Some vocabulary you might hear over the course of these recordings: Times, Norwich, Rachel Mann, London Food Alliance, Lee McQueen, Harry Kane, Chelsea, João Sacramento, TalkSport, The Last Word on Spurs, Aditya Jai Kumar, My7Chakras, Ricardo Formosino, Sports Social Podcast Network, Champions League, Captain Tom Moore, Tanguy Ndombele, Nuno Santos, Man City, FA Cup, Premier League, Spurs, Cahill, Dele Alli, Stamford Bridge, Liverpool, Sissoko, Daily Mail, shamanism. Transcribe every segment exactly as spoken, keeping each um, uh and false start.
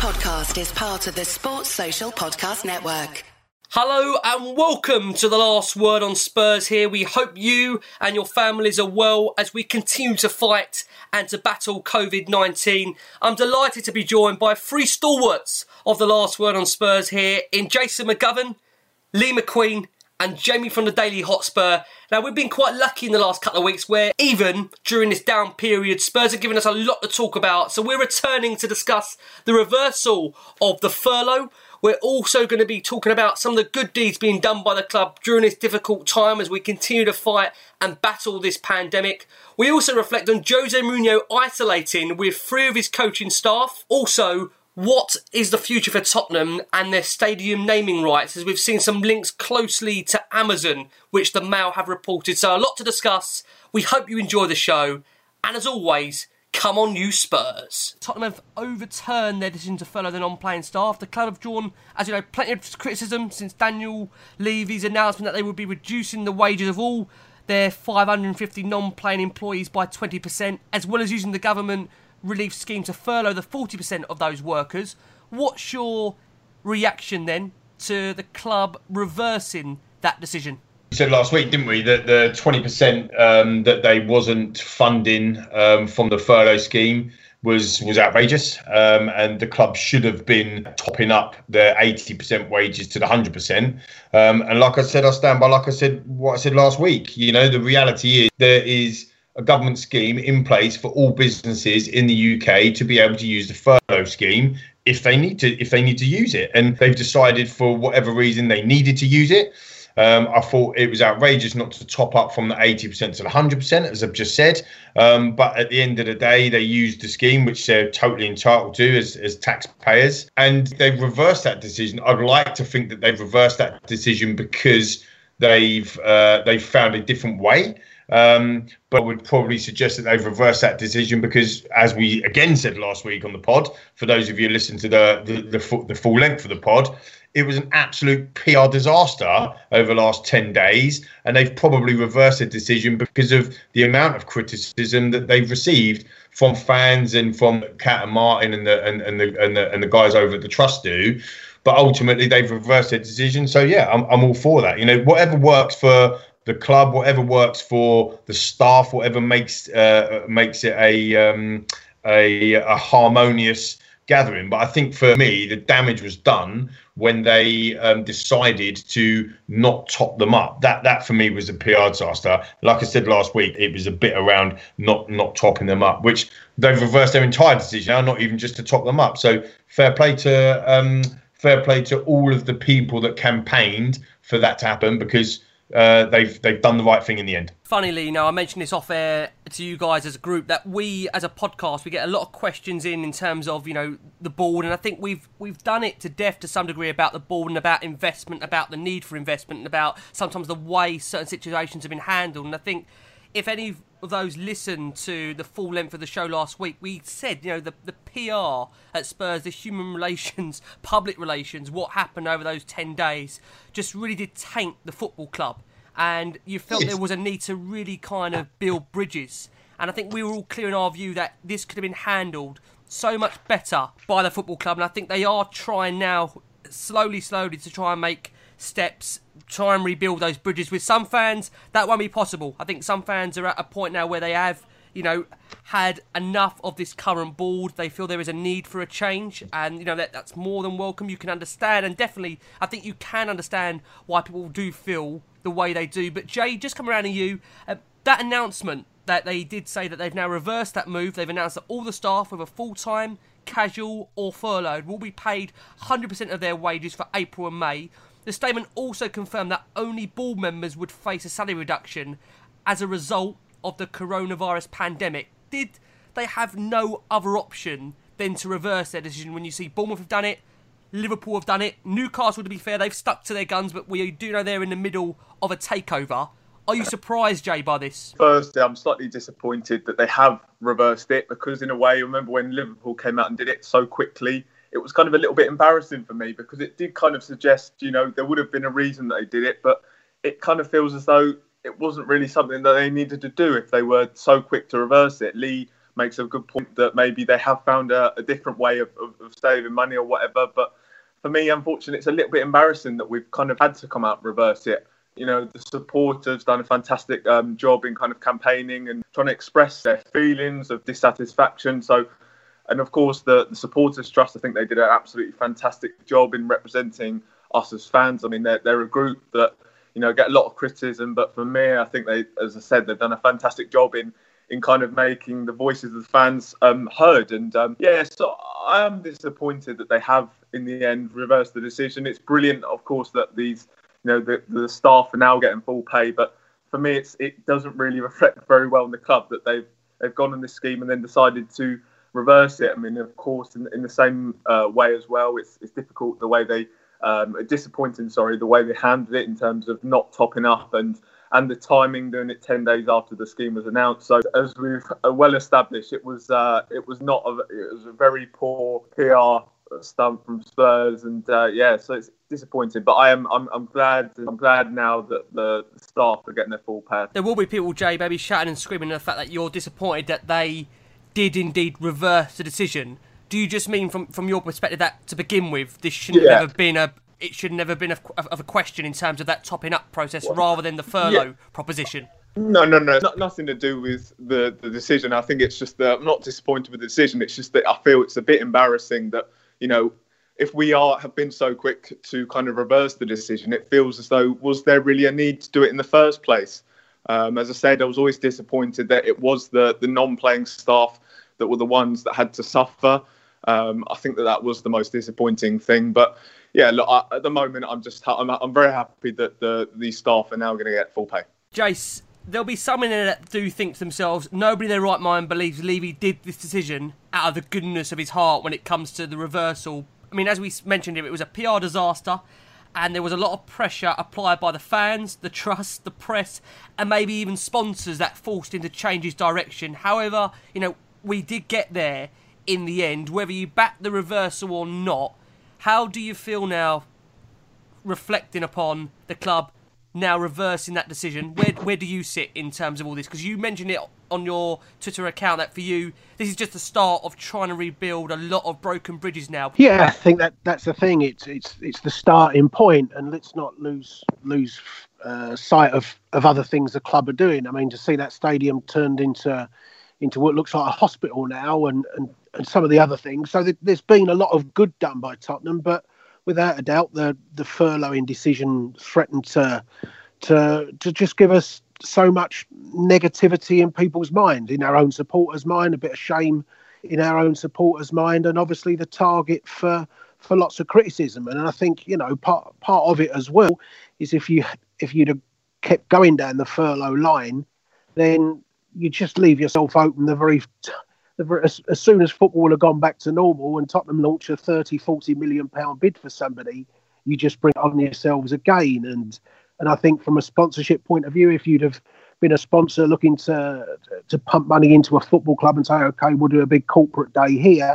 podcast is part of the Sports Social Podcast Network. Hello and welcome to The Last Word on Spurs here. We hope you and your families are well as we continue to fight and to battle covid nineteen. I'm delighted to be joined by three stalwarts of The Last Word on Spurs here in Jason McGovern, Lee McQueen and Jamie from the Daily Hotspur. Now, we've been quite lucky in the last couple of weeks where even during this down period, Spurs have given us a lot to talk about. So we're returning to discuss the reversal of the furlough. We're also going to be talking about some of the good deeds being done by the club during this difficult time as we continue to fight and battle this pandemic. We also reflect on Jose Mourinho isolating with three of his coaching staff. Also, what is the future for Tottenham and their stadium naming rights, as we've seen some links closely to Amazon, which the Mail have reported. So a lot to discuss. We hope you enjoy the show. And as always, come on you Spurs. Tottenham have overturned their decision to furlough their non-playing staff. The club have drawn, as you know, plenty of criticism since Daniel Levy's announcement that they would be reducing the wages of all their five hundred fifty non-playing employees by twenty percent, as well as using the government relief scheme to furlough the forty percent of those workers. What's your reaction then to the club reversing that decision? We said last week, didn't we, that the twenty percent um, that they wasn't funding um, from the furlough scheme was was outrageous, um, and the club should have been topping up their eighty percent wages to the one hundred percent. Um, and like I said, I stand by like I said what I said last week. You know, the reality is there is a government scheme in place for all businesses in the U K to be able to use the furlough scheme if they need to, if they need to use it. And they've decided for whatever reason they needed to use it. Um, I thought it was outrageous not to top up from the eighty percent to the one hundred percent, as I've just said. Um, but at the end of the day, they used the scheme, which they're totally entitled to as, as taxpayers. And they've reversed that decision. I'd like to think that they've reversed that decision because they've uh, they've found a different way. Um, but I would probably suggest that they've reversed that decision because, as we again said last week on the pod, for those of you who listen to the the, the, the full length of the pod, it was an absolute P R disaster over the last ten days, and they've probably reversed the decision because of the amount of criticism that they've received from fans and from Cat and Martin and the and, and the and the and the guys over at the Trust do. But ultimately, they've reversed their decision. So yeah, I'm I'm all for that. You know, whatever works for the club, whatever works for the staff, whatever makes uh, makes it a, um, a a harmonious gathering. But I think for me, the damage was done when they um, decided to not top them up. That that for me was a P R disaster. Like I said last week, it was a bit around not not topping them up, which they've reversed their entire decision now, not even just to top them up. So fair play to um, fair play to all of the people that campaigned for that to happen, because Uh, they've they've done the right thing in the end. Funnily, you know, I mentioned this off air to you guys as a group that we, as a podcast, we get a lot of questions in in terms of, you know, the board, and I think we've we've done it to death to some degree about the board and about investment, about the need for investment, and about sometimes the way certain situations have been handled. And I think if any of those listened to the full length of the show last week, we said, you know, the, the P R at Spurs, the human relations, public relations, what happened over those ten days just really did taint the football club. And you felt there was a need to really kind of build bridges. And I think we were all clear in our view that this could have been handled so much better by the football club. And I think they are trying now, slowly, slowly, to try and make steps, try and rebuild those bridges. With some fans, that won't be possible. I think some fans are at a point now where they have, you know, had enough of this current board. They feel there is a need for a change, and, you know, that that's more than welcome. You can understand, and definitely, I think you can understand why people do feel the way they do. But Jay, just come around to you. Uh, that announcement that they did say that they've now reversed that move. They've announced that all the staff, whether full-time, casual or furloughed, will be paid one hundred percent of their wages for April and May. The statement also confirmed that only board members would face a salary reduction as a result of the coronavirus pandemic. Did they have no other option than to reverse their decision when you see Bournemouth have done it, Liverpool have done it, Newcastle, to be fair, they've stuck to their guns, but we do know they're in the middle of a takeover. Are you surprised, Jay, by this? Firstly, I'm slightly disappointed that they have reversed it because, in a way, remember when Liverpool came out and did it so quickly, it was kind of a little bit embarrassing for me because it did kind of suggest, you know, there would have been a reason that they did it, but it kind of feels as though it wasn't really something that they needed to do if they were so quick to reverse it. Lee makes a good point that maybe they have found a, a different way of, of, of saving money or whatever. But for me, unfortunately, it's a little bit embarrassing that we've kind of had to come out and reverse it. You know, the supporters done a fantastic um, job in kind of campaigning and trying to express their feelings of dissatisfaction. So, and of course, the, the supporters trust, I think they did an absolutely fantastic job in representing us as fans. I mean, they're, they're a group that, you know, get a lot of criticism. But for me, I think they, as I said, they've done a fantastic job in in kind of making the voices of the fans um, heard. And um, yeah, so I am disappointed that they have, in the end, reversed the decision. It's brilliant, of course, that these, you know, the, the staff are now getting full pay. But for me, it's, it doesn't really reflect very well on the club that they've they've gone on this scheme and then decided to reverse it. I mean, of course, in, in the same uh, way as well, it's it's difficult the way they, um, disappointing, sorry, the way they handled it in terms of not topping up and and the timing, doing it ten days after the scheme was announced. So as we've well established, it was uh, it was not a, it was a very poor P R stunt from Spurs, and uh, yeah, so it's disappointing. But I am I'm, I'm glad I'm glad now that the staff are getting their full pay. There will be people, Jay, maybe shouting and screaming at the fact that you're disappointed that they did indeed reverse the decision. Do you just mean from, from your perspective that to begin with, this shouldn't yeah. have ever been a it should never have been a, of a question in terms of that topping up process well, rather than the furlough yeah. proposition? No, no, no. Not, nothing to do with the, the decision. I think it's just that I'm not disappointed with the decision. It's just that I feel it's a bit embarrassing that, you know, if we are have been so quick to kind of reverse the decision, it feels as though, was there really a need to do it in the first place? Um, as I said, I was always disappointed that it was the, the non-playing staff that were the ones that had to suffer. Um, I think that that was the most disappointing thing. But yeah, look, I, at the moment, I'm just ha- I'm, I'm very happy that the these staff are now going to get full pay. Jace, there'll be some in there that do think to themselves, nobody in their right mind believes Levy did this decision out of the goodness of his heart when it comes to the reversal. I mean, as we mentioned here, it was a P R disaster, and there was a lot of pressure applied by the fans, the trust, the press, and maybe even sponsors that forced him to change his direction. However, you know, we did get there in the end, whether you back the reversal or not. How do you feel now, reflecting upon the club now reversing that decision? Where where do you sit in terms of all this? Because you mentioned it on your Twitter account that for you, this is just the start of trying to rebuild a lot of broken bridges now. Yeah, I think that that's the thing. It's it's it's the starting point, and let's not lose lose uh, sight of of other things the club are doing. I mean, to see that stadium turned into into what looks like a hospital now, and and. and some of the other things. So th- there's been a lot of good done by Tottenham, but without a doubt, the, the furloughing decision threatened to, to to just give us so much negativity in people's mind, in our own supporters' mind, a bit of shame in our own supporters' mind, and obviously the target for for lots of criticism. And I think, you know, part part of it as well is if you if you'd have kept going down the furlough line, then you just leave yourself open the very... T- As, as soon as football have gone back to normal and Tottenham launch a thirty, forty million pound bid for somebody, you just bring it on yourselves again. And and I think from a sponsorship point of view, if you'd have been a sponsor looking to to pump money into a football club and say, OK, we'll do a big corporate day here,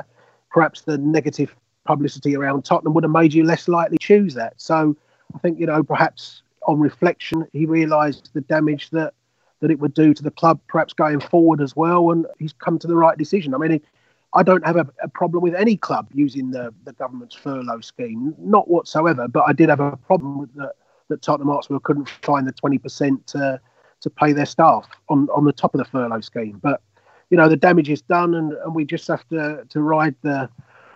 perhaps the negative publicity around Tottenham would have made you less likely to choose that. So I think, you know, perhaps on reflection, he realised the damage that that it would do to the club, perhaps going forward as well, and he's come to the right decision. I mean, I don't have a, a problem with any club using the, the government's furlough scheme, not whatsoever, but I did have a problem with that, that Tottenham Hotspur couldn't find the twenty percent to, to pay their staff on, on the top of the furlough scheme. But, you know, the damage is done, and, and we just have to, to ride the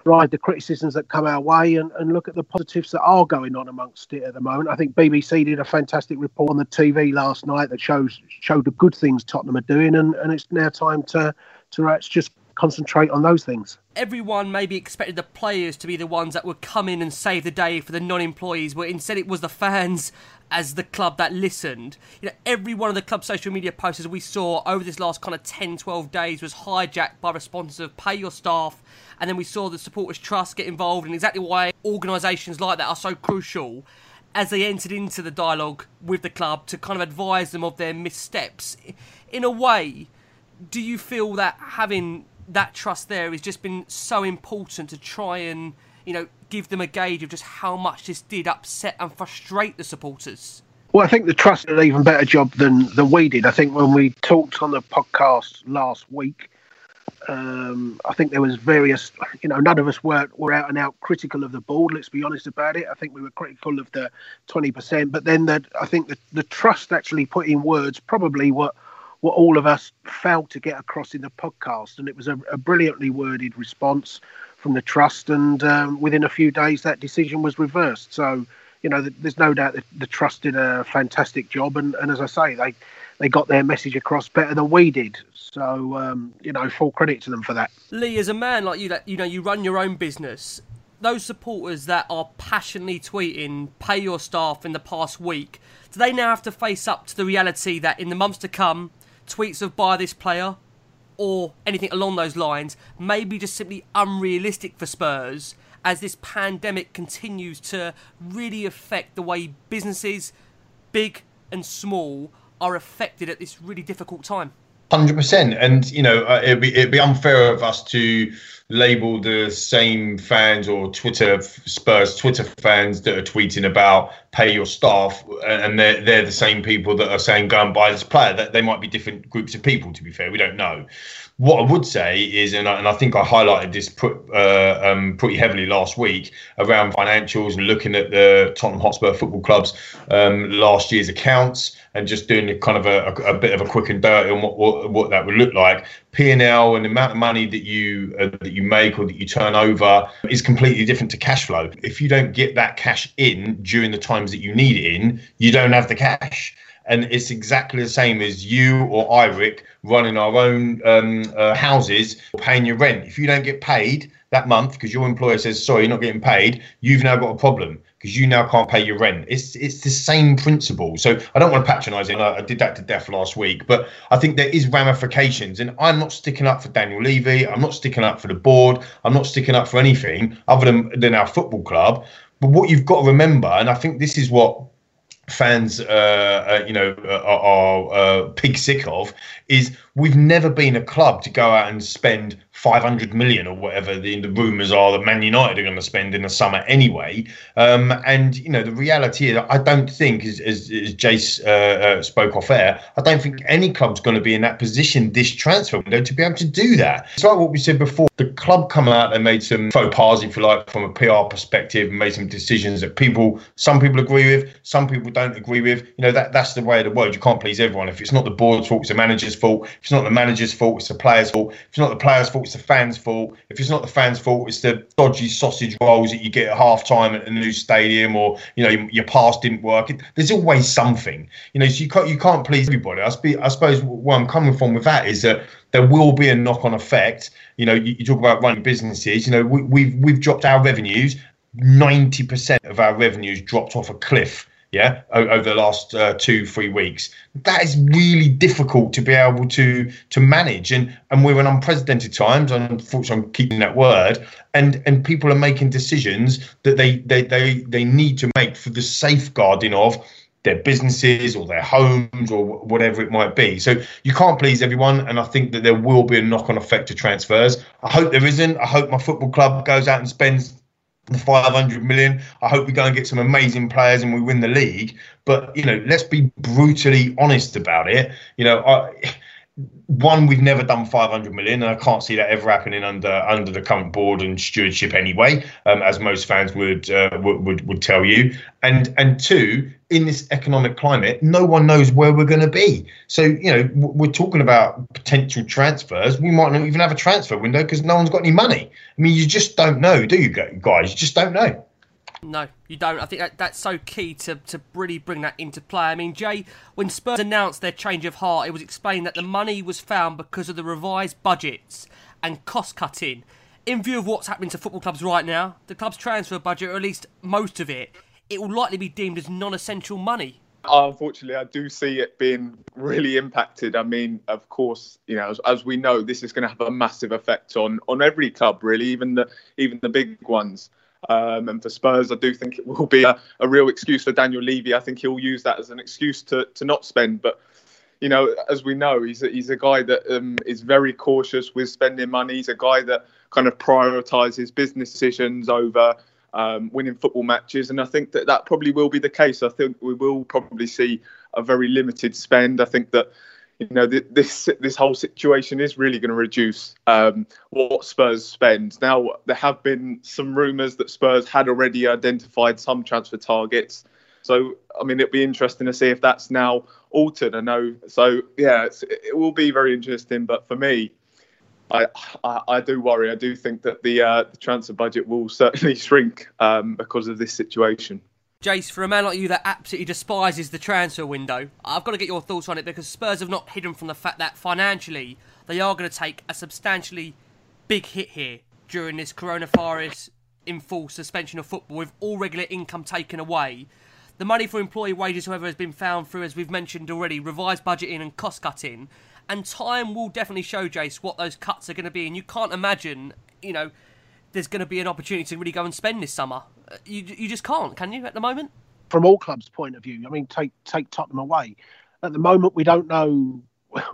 ride the criticisms that come our way and, and look at the positives that are going on amongst it at the moment. I think B B C did a fantastic report on the T V last night that shows showed the good things Tottenham are doing, and, and it's now time to, to just concentrate on those things. Everyone maybe expected the players to be the ones that would come in and save the day for the non-employees, but instead it was the fans as the club that listened. You know, every one of the club's social media posters we saw over this last kind of ten, twelve days was hijacked by responses of pay your staff, and then we saw the supporters' trust get involved in exactly why organisations like that are so crucial as they entered into the dialogue with the club to kind of advise them of their missteps. In a way, do you feel that having that trust there has just been so important to try and, you know, give them a gauge of just how much this did upset and frustrate the supporters? Well, I think the trust did an even better job than, than we did. I think when we talked on the podcast last week, Um, I think there was various, you know, none of us were, were out and out critical of the board. Let's be honest about it. I think we were critical of the twenty percent. But then the, I think the, the trust actually put in words probably what, what all of us failed to get across in the podcast. And it was a, a brilliantly worded response from the trust. And um, within a few days, that decision was reversed. So, you know, the, there's no doubt that the trust did a fantastic job. And, and as I say, they, they got their message across better than we did. So, um, you know, full credit to them for that. Lee, as a man like you, that you know, you run your own business, those supporters that are passionately tweeting, pay your staff in the past week, do they now have to face up to the reality that in the months to come, tweets of buy this player or anything along those lines may be just simply unrealistic for Spurs as this pandemic continues to really affect the way businesses, big and small, are affected at this really difficult time? one hundred percent. And, you know, uh, it'd be, it'd be unfair of us to label the same fans or Twitter Spurs Twitter fans that are tweeting about pay your staff, and they're, they're the same people that are saying go and buy this player. That they might be different groups of people, to be fair. We don't know. What I would say is, and I, and I think I highlighted this pr- uh, um, pretty heavily last week around financials and looking at the Tottenham Hotspur Football Club's um, last year's accounts and just doing a kind of a, a, a bit of a quick and dirty on what, what, what that would look like. P and L and the amount of money that you uh, that you make or that you turn over is completely different to cash flow. If you don't get that cash in during the times that you need it in, you don't have the cash. And it's exactly the same as you or Irick running our own um, uh, houses, paying your rent. If you don't get paid that month because your employer says, sorry, you're not getting paid, you've now got a problem because you now can't pay your rent. It's it's the same principle. So I don't want to patronise it. I did that to death last week. But I think there is ramifications. And I'm not sticking up for Daniel Levy. I'm not sticking up for the board. I'm not sticking up for anything other than, than our football club. But what you've got to remember, and I think this is what fans, uh, uh, you know, uh, are uh, pig sick of, is we've never been a club to go out and spend five hundred million or whatever the, the rumours are that Man United are going to spend in the summer anyway. Um, and, you know, the reality is I don't think, as, as, as Jace uh, uh, spoke off air, I don't think any club's going to be in that position this transfer window to be able to do that. It's like what we said before. The club come out and made some faux pas, if you like, from a P R perspective, and made some decisions that people, some people agree with, some people don't agree with. You know, that that's the way of the world. You can't please everyone. If it's not the board's fault, it's the manager's fault. If it's not the manager's fault, it's the player's fault. If it's not the player's fault, it's the fans' fault. If it's not the fans' fault, it's the dodgy sausage rolls that you get at halftime at a new stadium, or, you know, your, your pass didn't work. It, there's always something. You know, so you can't, you can't please everybody. I, sp- I suppose where I'm coming from with that is that there will be a knock-on effect. You know, you, you talk about running businesses. You know, we, we've we've dropped our revenues. ninety percent of our revenues dropped off a cliff. Yeah, over the last uh, two, three weeks. That is really difficult to be able to to manage. And and we're in unprecedented times. Unfortunately, I'm keeping that word. And and people are making decisions that they they they, they need to make for the safeguarding of their businesses or their homes or whatever it might be. So you can't please everyone. And I think that there will be a knock-on effect to transfers. I hope there isn't. I hope my football club goes out and spends the five hundred million. I hope we go and get some amazing players and we win the league. But, you know, let's be brutally honest about it. You know, I, one, we've never done five hundred million, and I can't see that ever happening under under the current board and stewardship anyway, um, as most fans would, uh, would would would tell you. And and two, in this economic climate, no one knows where we're going to be. So, you know, we're talking about potential transfers. We might not even have a transfer window because no one's got any money. I mean, you just don't know, do you guys? You just don't know. No, you don't. I think that, that's so key to, to really bring that into play. I mean, Jay, when Spurs announced their change of heart, it was explained that the money was found because of the revised budgets and cost cutting. In view of what's happening to football clubs right now, the club's transfer budget, or at least most of it, it will likely be deemed as non-essential money. Unfortunately, I do see it being really impacted. I mean, of course, you know, as, as we know, this is going to have a massive effect on on every club, really, even the even the big ones. Um, and for Spurs, I do think it will be a, a real excuse for Daniel Levy. I think he'll use that as an excuse to, to not spend. But, you know, as we know, he's a, he's a guy that um, is very cautious with spending money. He's a guy that kind of prioritises business decisions over um, winning football matches. And I think that that probably will be the case. I think we will probably see a very limited spend. I think that, you know, th- this this whole situation is really going to reduce um, what Spurs spend. Now, there have been some rumours that Spurs had already identified some transfer targets. So, I mean, it'd be interesting to see if that's now altered. I know. So, yeah, it's, it will be very interesting. But for me, I, I, I do worry. I do think that the, uh, the transfer budget will certainly shrink um, because of this situation. Jace, for a man like you that absolutely despises the transfer window, I've got to get your thoughts on it, because Spurs have not hidden from the fact that financially they are going to take a substantially big hit here during this coronavirus enforced suspension of football, with all regular income taken away. The money for employee wages, however, has been found through, as we've mentioned already, revised budgeting and cost cutting. And time will definitely show, Jace, what those cuts are going to be. And you can't imagine, you know, there's going to be an opportunity to really go and spend this summer. You you just can't, can you, at the moment? From all clubs' point of view, I mean, take take Tottenham away. At the moment, we don't know.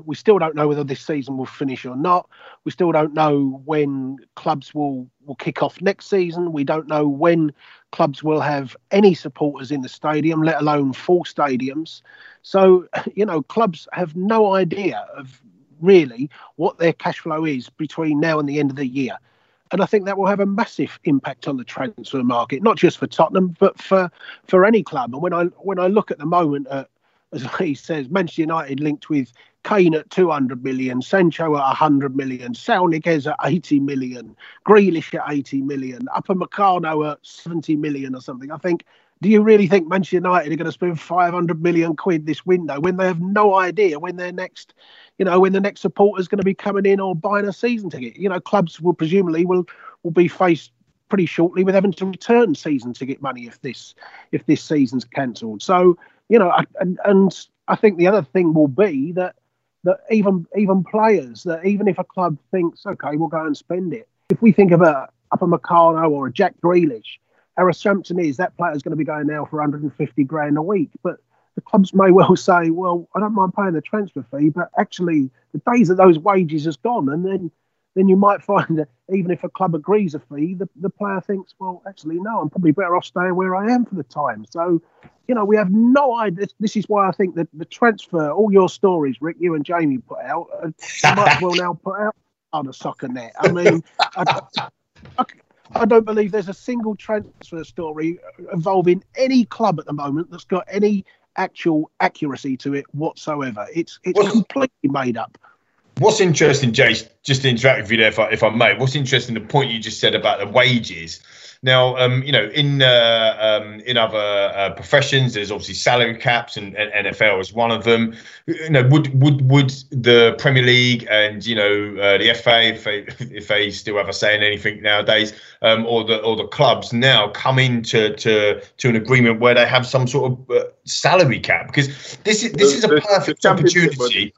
We still don't know whether this season will finish or not. We still don't know when clubs will, will kick off next season. We don't know when clubs will have any supporters in the stadium, let alone full stadiums. So, you know, clubs have no idea of really what their cash flow is between now and the end of the year. And I think that will have a massive impact on the transfer market, not just for Tottenham, but for, for any club. And when I when I look at the moment, at, as Lee says, Manchester United linked with Kane at two hundred million, Sancho at one hundred million, Salniguez at eighty million, Grealish at eighty million, Upamecano at seventy million or something. I think, do you really think Manchester United are going to spend five hundred million quid this window when they have no idea when their next, you know, when the next supporter is going to be coming in or buying a season ticket? You know, clubs will presumably will, will be faced pretty shortly with having to return season ticket money if this if this season's cancelled. So, you know, and, and I think the other thing will be that that even even players, that even if a club thinks, OK, we'll go and spend it, if we think of a Upamecano or a Jack Grealish, our assumption is that player's going to be going now for one hundred fifty grand a week. But the clubs may well say, well, I don't mind paying the transfer fee, but actually the days of those wages has gone. And then then you might find that even if a club agrees a fee, the, the player thinks, well, actually, no, I'm probably better off staying where I am for the time. So, you know, we have no idea. This is why I think that the transfer, all your stories, Rick, you and Jamie put out, uh, you might as well now put out on a soccer net. I mean, I, I, I don't believe there's a single transfer story involving any club at the moment that's got any actual accuracy to it whatsoever. It's it's well, completely made up. What's interesting, Jace, just to interact with you there, if I, if I may, what's interesting, the point you just said about the wages. Now, um, you know, in uh, um, in other uh, professions, there's obviously salary caps, and, and N F L is one of them. You know, would would would the Premier League and, you know, uh, the F A, if they, if they still have a say in anything nowadays, um, or the or the clubs now come into to to an agreement where they have some sort of uh, salary cap? Because this is this the, is a perfect opportunity.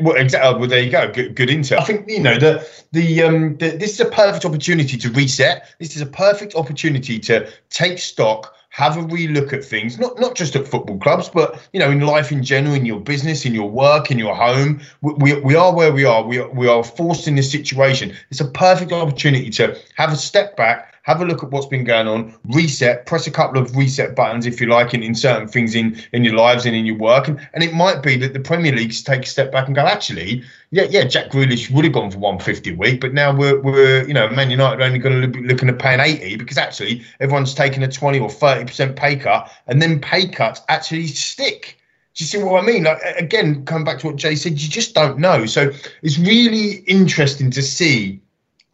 Well, exactly. Well, there you go. Good, good intel. I think, you know, the the um the, this is a perfect opportunity to reset. This is a perfect opportunity to take stock, have a relook at things. Not not just at football clubs, but, you know, in life in general, in your business, in your work, in your home. We we, we are where we are. We are, we are forced in this situation. It's a perfect opportunity to have a step back, have a look at what's been going on, reset, press a couple of reset buttons, if you like, in, in certain things in, in your lives and in your work. And, and it might be that the Premier League take a step back and go, actually, yeah, yeah, Jack Grealish would have gone for one hundred fifty a week, but now we're, we're you know, Man United are only going to be looking at paying eighty, because actually everyone's taking a twenty or thirty percent pay cut, and then pay cuts actually stick. Do you see what I mean? Like, again, coming back to what Jay said, you just don't know. So it's really interesting to see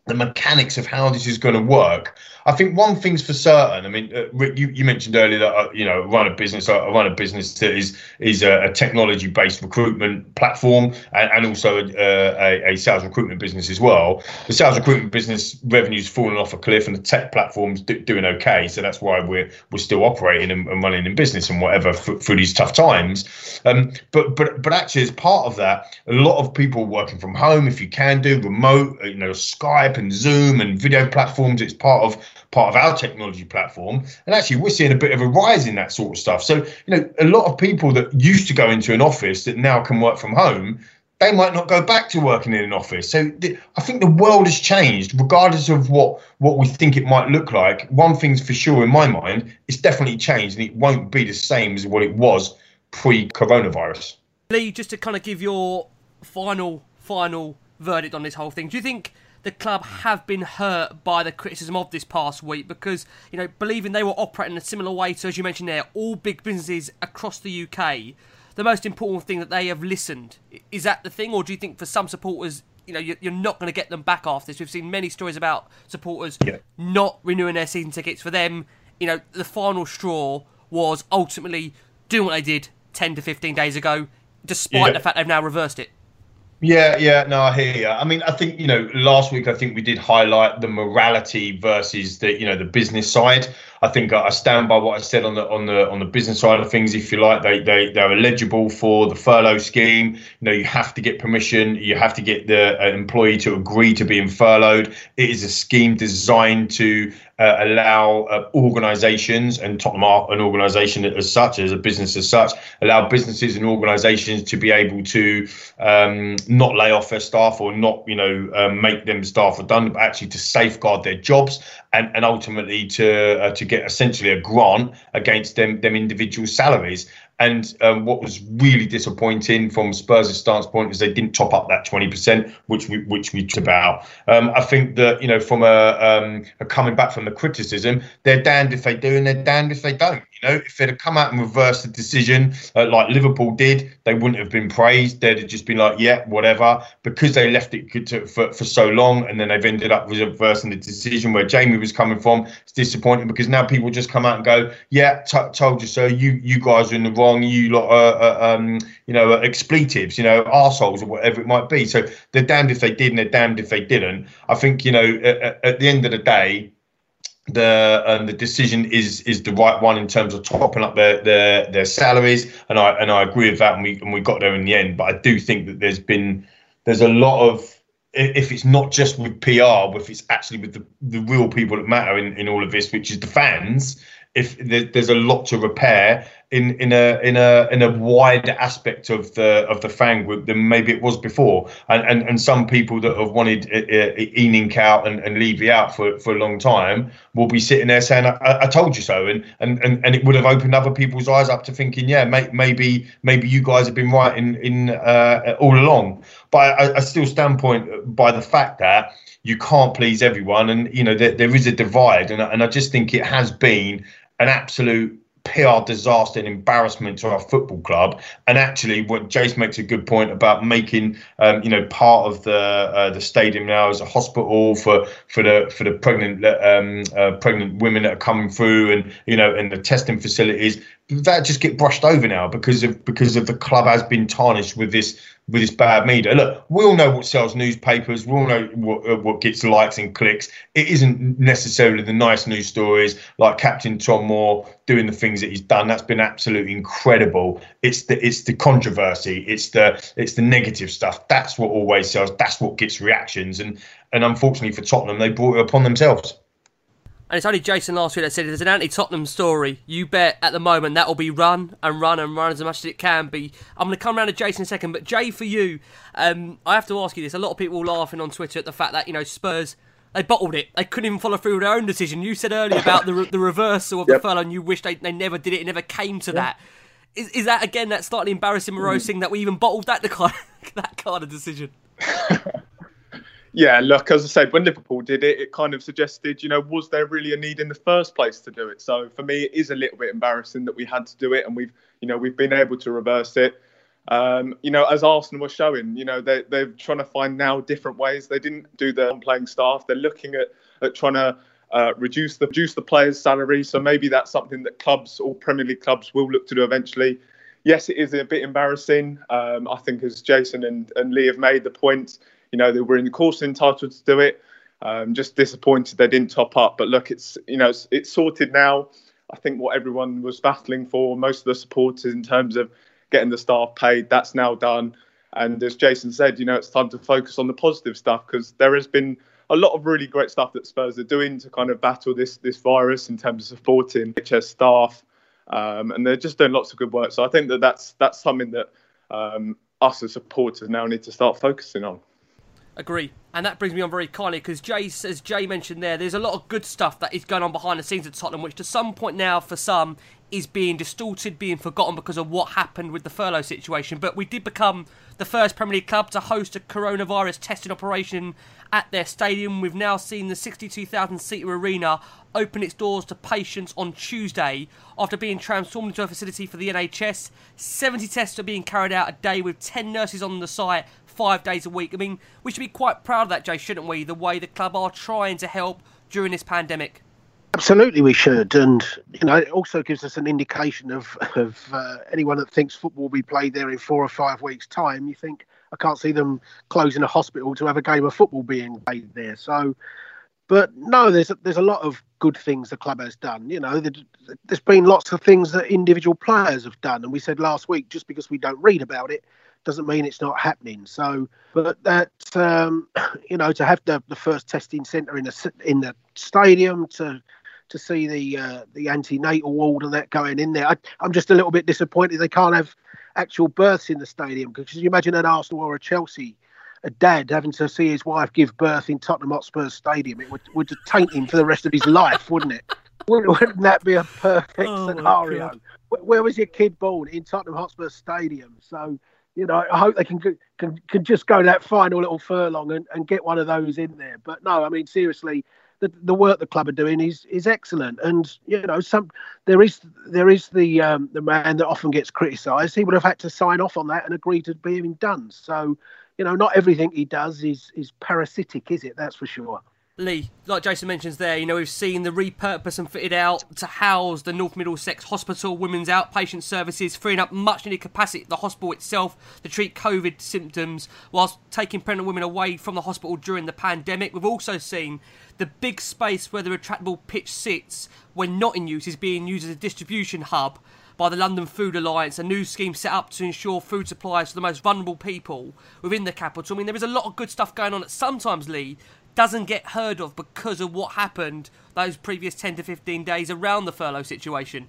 the mechanics of how this is going to work. I think one thing's for certain. I mean, uh, Rick, you, you mentioned earlier that I, you know, run a business. I run a business that is is a, a technology-based recruitment platform, and, and also a, a, a sales recruitment business as well. The sales recruitment business revenue's fallen off a cliff, and the tech platform's do, doing okay. So that's why we're we're still operating and, and running in business and whatever for, through these tough times. Um, but but but actually, as part of that, a lot of people working from home, if you can do remote, you know, Skype and Zoom and video platforms. It's part of part of our technology platform, and actually we're seeing a bit of a rise in that sort of stuff. So, you know, a lot of people that used to go into an office that now can work from home, they might not go back to working in an office. So th- I think the world has changed, regardless of what what we think it might look like. One thing's for sure in my mind, it's definitely changed, and it won't be the same as what it was pre-coronavirus. Lee, just to kind of give your final, final verdict on this whole thing, do you think the club have been hurt by the criticism of this past week? Because, you know, believing they were operating in a similar way to, as you mentioned there, all big businesses across the U K, the most important thing that they have listened, is that the thing? Or do you think for some supporters, you know, you're not going to get them back after this? We've seen many stories about supporters yeah. not renewing their season tickets. For them, you know, the final straw was ultimately doing what they did ten to fifteen days ago, despite yeah. the fact they've now reversed it. Yeah, yeah, no, I hear you. I mean, I think, you know, last week I think we did highlight the morality versus the, you know, the business side. I think I stand by what I said on the on the on the business side of things. If you like, they they they're eligible for the furlough scheme. You know, you have to get permission. You have to get the uh, employee to agree to being furloughed. It is a scheme designed to uh, allow uh, organisations, and Tottenham are an organisation as such, as a business as such, allow businesses and organisations to be able to um, not lay off their staff or not, you know, uh, make them staff redundant, but actually to safeguard their jobs and and ultimately to uh, to get essentially a grant against them them individual salaries. And um, what was really disappointing from Spurs' stance point is they didn't top up that twenty percent, which we which we talked about. Um, I think that, you know, from a, um, a coming back from the criticism, they're damned if they do and they're damned if they don't. You know, if they'd have come out and reversed the decision uh, like Liverpool did, they wouldn't have been praised. They'd have just been like, yeah, whatever, because they left it to, for, for so long, and then they've ended up reversing the decision. Where Jamie was coming from, it's disappointing because now people just come out and go, yeah, t- told you so. You you guys are in the wrong. You lot are, uh, um, you know, expletives, you know, arseholes or whatever it might be. So they're damned if they did and they're damned if they didn't. I think, you know, at, at the end of the day, the um, the decision is is the right one in terms of topping up their their their salaries, and I and I agree with that, and we and we got there in the end. But I do think that there's been there's a lot of, if it's not just with P R, but if it's actually with the, the real people that matter in, in all of this, which is the fans, if there, there's a lot to repair in in a in a in a wider aspect of the of the fan group than maybe it was before, and and, and some people that have wanted uh, Enink out and, and Levy out for, for a long time will be sitting there saying I, I told you so, and, and and and it would have opened other people's eyes up to thinking yeah may, maybe maybe you guys have been right in in uh, all along. But I, I still stand point by the fact that you can't please everyone, and you know there, there is a divide, and and I just think it has been an absolute P R disaster and embarrassment to our football club. And actually, what Jace makes a good point about making, um, you know, part of the uh, the stadium now as a hospital for for the for the pregnant um, uh, pregnant women that are coming through, and you know, and the testing facilities that just get brushed over now because of because of the club has been tarnished with this with this bad media. Look, we all know what sells newspapers. We all know what, uh, what gets likes and clicks. It isn't necessarily the nice news stories like Captain Tom Moore doing the things that he's done. That's been absolutely incredible. It's the it's the controversy. It's the it's the negative stuff. That's what always sells. That's what gets reactions. And and unfortunately for Tottenham, they brought it upon themselves. And it's only Jason last week that said, if there's an anti-Tottenham story, you bet at the moment that'll be run and run and run as much as it can be. I'm going to come round to Jason in a second, but Jay, for you, um, I have to ask you this. A lot of people were laughing on Twitter at the fact that, you know, Spurs, they bottled it. They couldn't even follow through with their own decision. You said earlier about the re- the reversal of yep. the furlough, and you wish they, they never did it. It never came to yep. that. Is is that, again, that slightly embarrassing, morose mm. thing that we even bottled that, the kind of, that kind of decision? Yeah, look, as I said, when Liverpool did it, it kind of suggested, you know, was there really a need in the first place to do it? So for me, it is a little bit embarrassing that we had to do it, and we've, you know, we've been able to reverse it. Um, you know, as Arsenal was showing, you know, they, they're trying to find now different ways. They didn't do the playing staff. They're looking at, at trying to uh, reduce the reduce the players' salary. So maybe that's something that clubs or Premier League clubs will look to do eventually. Yes, it is a bit embarrassing. Um, I think as Jason and, and Lee have made the point, you know, they were in the course entitled to do it. Um, just disappointed they didn't top up. But look, it's, you know, it's, it's sorted now. I think what everyone was battling for, most of the supporters in terms of getting the staff paid, that's now done. And as Jason said, you know, it's time to focus on the positive stuff, because there has been a lot of really great stuff that Spurs are doing to kind of battle this this virus in terms of supporting N H S staff. Um, and they're just doing lots of good work. So I think that that's, that's something that um, us as supporters now need to start focusing on. Agree. And that brings me on very kindly, because Jay, as Jay mentioned there, there's a lot of good stuff that is going on behind the scenes at Tottenham, which to some point now, for some, is being distorted, being forgotten because of what happened with the furlough situation. But we did become the first Premier League club to host a coronavirus testing operation at their stadium. We've now seen the sixty-two thousand seater arena open its doors to patients on Tuesday after being transformed into a facility for the N H S. seventy tests are being carried out a day with ten nurses on the site five days a week. I mean, we should be quite proud of that, Jay, shouldn't we? The way the club are trying to help during this pandemic. Absolutely, we should. And, you know, it also gives us an indication of, of uh, anyone that thinks football will be played there in four or five weeks' time. You think, I can't see them closing a hospital to have a game of football being played there. So, but no, there's a, there's a lot of good things the club has done. You know, there's been lots of things that individual players have done. And we said last week, just because we don't read about it, doesn't mean it's not happening. So, but that, um, you know, to have the, the first testing centre in the in the stadium, to to see the uh, the antenatal ward and that going in there, I, I'm just a little bit disappointed they can't have actual births in the stadium, because you imagine an Arsenal or a Chelsea, a dad having to see his wife give birth in Tottenham Hotspur Stadium. It would would taint him for the rest of his life, wouldn't it? Wouldn't that be a perfect oh scenario? Where was your kid born? In Tottenham Hotspur Stadium. So, you know, I hope they can can, can just go that final little furlong and, and get one of those in there. But no, I mean, seriously, the, the work the club are doing is is excellent. And, you know, some there is there is the um, the man that often gets criticised. He would have had to sign off on that and agree to being done. So, you know, not everything he does is is parasitic, is it? That's for sure. Lee, like Jason mentions there, you know, we've seen the repurposed and fitted out to house the North Middlesex Hospital, women's outpatient services, freeing up much needed capacity at the hospital itself to treat COVID symptoms whilst taking pregnant women away from the hospital during the pandemic. We've also seen the big space where the retractable pitch sits when not in use is being used as a distribution hub by the London Food Alliance, a new scheme set up to ensure food supplies for the most vulnerable people within the capital. I mean, there is a lot of good stuff going on that sometimes, Lee, doesn't get heard of because of what happened those previous ten to fifteen days around the furlough situation.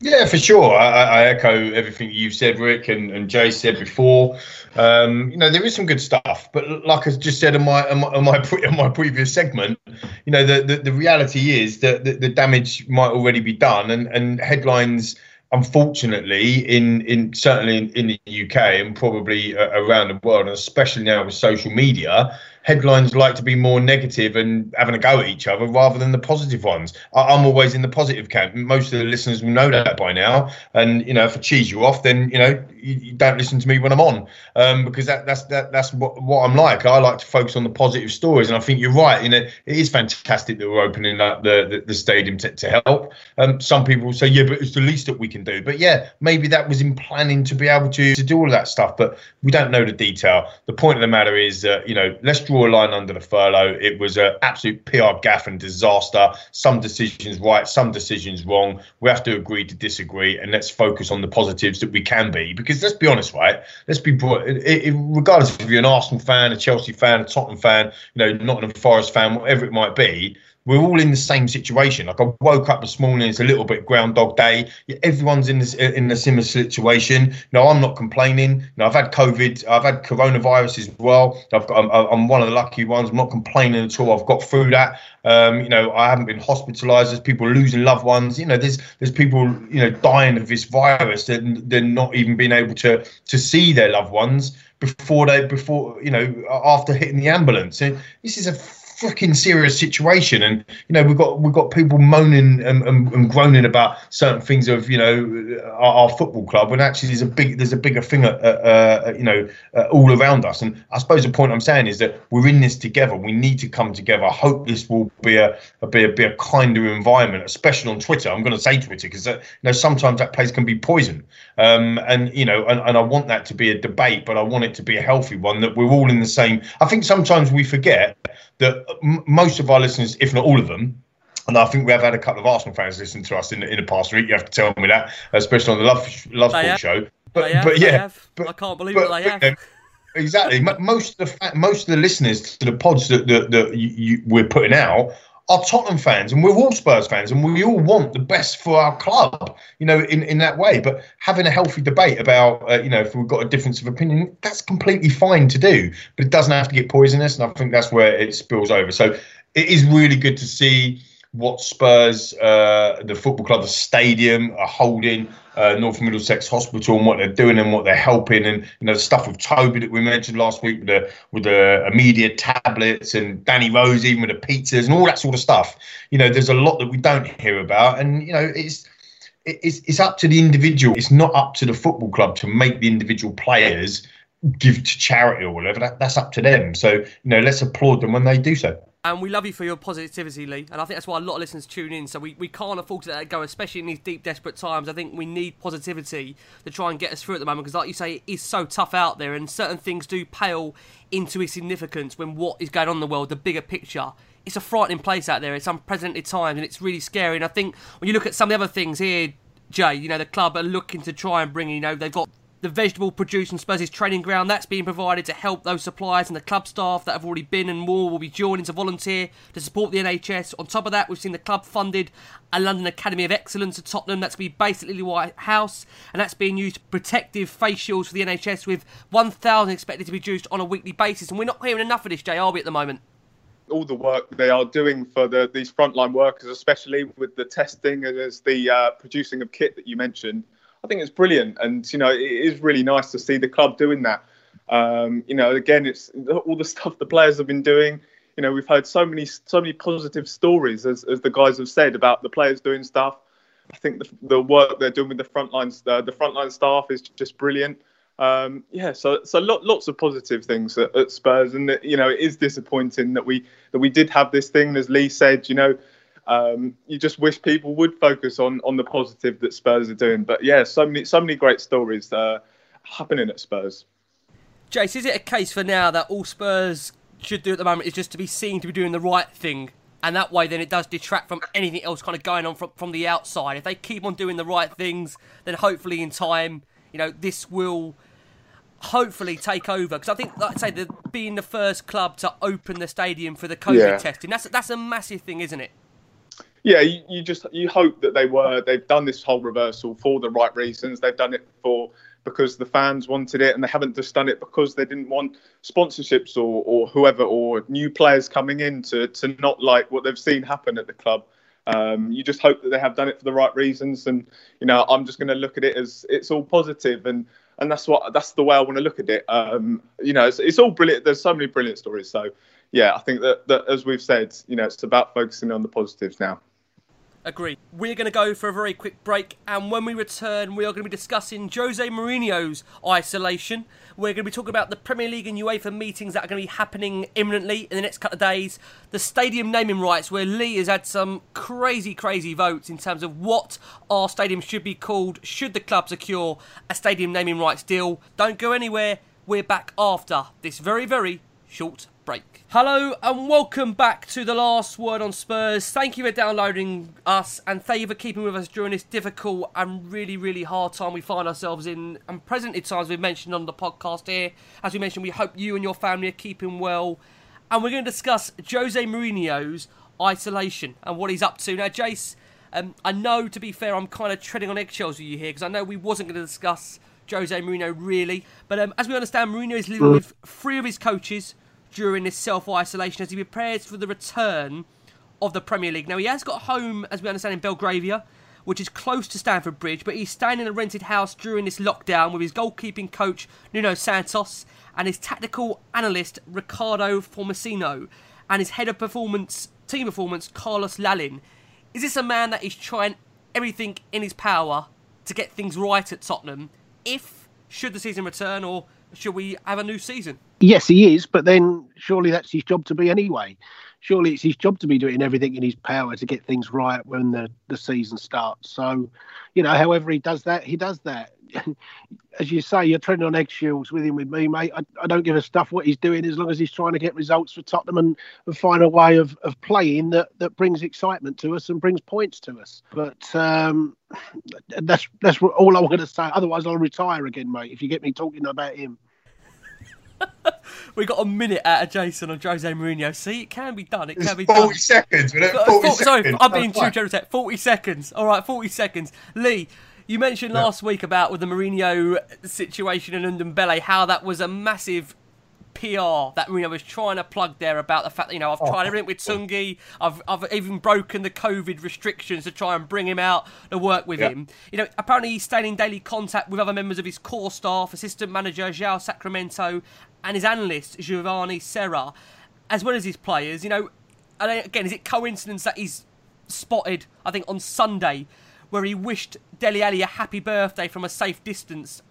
Yeah, for sure. I, I echo everything you've said, Rick, and, and Jay said before. Um, you know, there is some good stuff, but like I just said in my in my, in my, pre, in my previous segment, you know, the, the, the reality is that the, the damage might already be done, and, and headlines, unfortunately, in, in certainly in, in the U K and probably uh, around the world, and especially now with social media, headlines like to be more negative and having a go at each other rather than the positive ones. I'm always in the positive camp. Most of the listeners will know that by now. And, you know, if I cheese you off, then, you know, you, you don't listen to me when I'm on, um, because that, that's that, that's what, what I'm like. I like to focus on the positive stories. And I think you're right. You know, it is fantastic that we're opening up the, the, the stadium to, to help. Um, some people say, yeah, but it's the least that we can do. But, yeah, maybe that was in planning to be able to, to do all of that stuff. But we don't know the detail. The point of the matter is, uh, you know, let's draw a line under the furlough. It was an absolute P R gaffe and disaster. Some decisions right, some decisions wrong. We have to agree to disagree, and let's focus on the positives that we can be. Because let's be honest, right? Let's be brought, it, it, regardless if you're an Arsenal fan, a Chelsea fan, a Tottenham fan, you know, Nottingham Forest fan, whatever it might be. We're all in the same situation. Like, I woke up this morning, it's a little bit Groundhog Day. Everyone's in this in a similar situation. No, I'm not complaining. No, I've had COVID. I've had coronavirus as well. I've got, I'm, I'm one of the lucky ones. I'm not complaining at all. I've got through that. Um, you know, I haven't been hospitalised. There's people losing loved ones. You know, there's there's people, you know, dying of this virus that they're not even being able to to see their loved ones before they before you know after hitting the ambulance. And this is a freaking serious situation, and you know we've got we've got people moaning and, and, and groaning about certain things of you know our, our football club, when actually there's a big there's a bigger thing uh, uh, you know uh, all around us. And I suppose the point I'm saying is that we're in this together. We need to come together. I hope this will be a, a be a be a kinder environment, especially on Twitter. I'm going to say Twitter, because uh, you know sometimes that place can be poison, um, and you know and, and I want that to be a debate, but I want it to be a healthy one, that we're all in the same. I think sometimes we forget that most of our listeners, if not all of them, and I think we have had a couple of Arsenal fans listen to us in the, in the past week. You have to tell me that, especially on the Love Love Sport show. But, have, but yeah, but, I can't believe but, it. They but, have. Yeah. Exactly. most of the most of the listeners to the pods that that, that you, you, we're putting out are Tottenham fans, and we're all Spurs fans, and we all want the best for our club, you know, in, in that way. But having a healthy debate about, uh, you know, if we've got a difference of opinion, that's completely fine to do, but it doesn't have to get poisonous, and I think that's where it spills over. So it is really good to see what Spurs, uh, the football club, the stadium are holding, uh, North Middlesex Hospital, and what they're doing and what they're helping, and you know the stuff with Toby that we mentioned last week with the with the media tablets, and Danny Rose even with the pizzas and all that sort of stuff. You know, there's a lot that we don't hear about, and you know it's it's it's up to the individual. It's not up to the football club to make the individual players give to charity or whatever. That, that's up to them. So you know, let's applaud them when they do so. And we love you for your positivity, Lee. And I think that's why a lot of listeners tune in. So we, we can't afford to let it go, especially in these deep, desperate times. I think we need positivity to try and get us through at the moment. Because like you say, it is so tough out there. And certain things do pale into insignificance when what is going on in the world, the bigger picture. It's a frightening place out there. It's unprecedented times, and it's really scary. And I think when you look at some of the other things here, Jay, you know, the club are looking to try and bring, you know, they've got the vegetable produce and Spurs' training ground that's being provided to help those suppliers, and the club staff that have already been and more will be joining to volunteer to support the N H S. On top of that, we've seen the club funded a London Academy of Excellence at Tottenham. That's going to be based at Lily White House, and that's being used to protective face shields for the N H S, with one thousand expected to be produced on a weekly basis. And we're not hearing enough of this, Jay, are we, at the moment? All the work they are doing for the, these frontline workers, especially with the testing and as the uh, producing of kit that you mentioned, I think it's brilliant, and you know it is really nice to see the club doing that. Um, you know, again, it's all the stuff the players have been doing. You know, we've heard so many, so many positive stories, as, as the guys have said, about the players doing stuff. I think the, the work they're doing with the frontline, uh, the frontline staff is just brilliant. Um, yeah, so so lot, lots of positive things at, at Spurs, and you know it is disappointing that we that we did have this thing. As Lee said, you know. Um, you just wish people would focus on on the positive that Spurs are doing. But yeah, so many so many great stories uh, happening at Spurs. Jace, is it a case for now that all Spurs should do at the moment is just to be seen to be doing the right thing, and that way then it does detract from anything else kind of going on from, from the outside? If they keep on doing the right things, then hopefully in time, you know, this will hopefully take over, because I think, like I say, the, being the first club to open the stadium for the COVID yeah. testing, that's that's a massive thing, isn't it? Yeah, you, you just you hope that they were they've done this whole reversal for the right reasons. They've done it for because the fans wanted it, and they haven't just done it because they didn't want sponsorships or, or whoever or new players coming in to to not like what they've seen happen at the club. Um, you just hope that they have done it for the right reasons, and you know I'm just going to look at it as it's all positive, and and that's what that's the way I want to look at it. Um, you know, it's, it's all brilliant. There's so many brilliant stories. So yeah, I think that, that as we've said, you know, it's about focusing on the positives now. Agree. We're going to go for a very quick break, and when we return, we are going to be discussing Jose Mourinho's isolation. We're going to be talking about the Premier League and UEFA meetings that are going to be happening imminently in the next couple of days. The stadium naming rights, where Lee has had some crazy, crazy votes in terms of what our stadium should be called. Should the club secure a stadium naming rights deal? Don't go anywhere. We're back after this very, very short break. Hello and welcome back to The Last Word on Spurs. Thank you for downloading us, and thank you for keeping with us during this difficult and really, really hard time we find ourselves in. And presently times we've mentioned on the podcast here. As we mentioned, we hope you and your family are keeping well. And we're going to discuss Jose Mourinho's isolation and what he's up to. Now, Jace, um, I know, to be fair, I'm kind of treading on eggshells with you here, because I know we wasn't going to discuss Jose Mourinho really. But um, as we understand, Mourinho is living with three of his coaches during this self-isolation as he prepares for the return of the Premier League. Now, he has got home, as we understand, in Belgravia, which is close to Stamford Bridge, but he's staying in a rented house during this lockdown with his goalkeeping coach, Nuno Santos, and his tactical analyst, Ricardo Formosino, and his head of performance, team performance, Carlos Lalin. Is this a man that is trying everything in his power to get things right at Tottenham, if, should the season return, or should we have a new season? Yes, he is, but then surely that's his job to be anyway. Surely it's his job to be doing everything in his power to get things right when the, the season starts. So, you know, however he does that, he does that. As you say, you're treading on eggshells with him with me, mate. I, I don't give a stuff what he's doing as long as he's trying to get results for Tottenham and, and find a way of, of playing that, that brings excitement to us and brings points to us. But um, that's, that's all I'm going to say. Otherwise, I'll retire again, mate, if you get me talking about him. We got a minute out of Jason on Jose Mourinho. See, it can be done. It can be done. forty seconds. Sorry, I'm being too generous. forty seconds. All right, forty seconds. Lee, you mentioned last week about with the Mourinho situation and Ndombele, how that was a massive P R that Mourinho was trying to plug there about the fact that, you know, I've tried oh, everything with Tanguy. I've I've even broken the COVID restrictions to try and bring him out to work with yeah. him. You know, apparently he's staying in daily contact with other members of his core staff, assistant manager João Sacramento, and his analyst Giovanni Serra, as well as his players. You know, and again, is it coincidence that he's spotted? I think on Sunday, where he wished Dele Alli a happy birthday from a safe distance.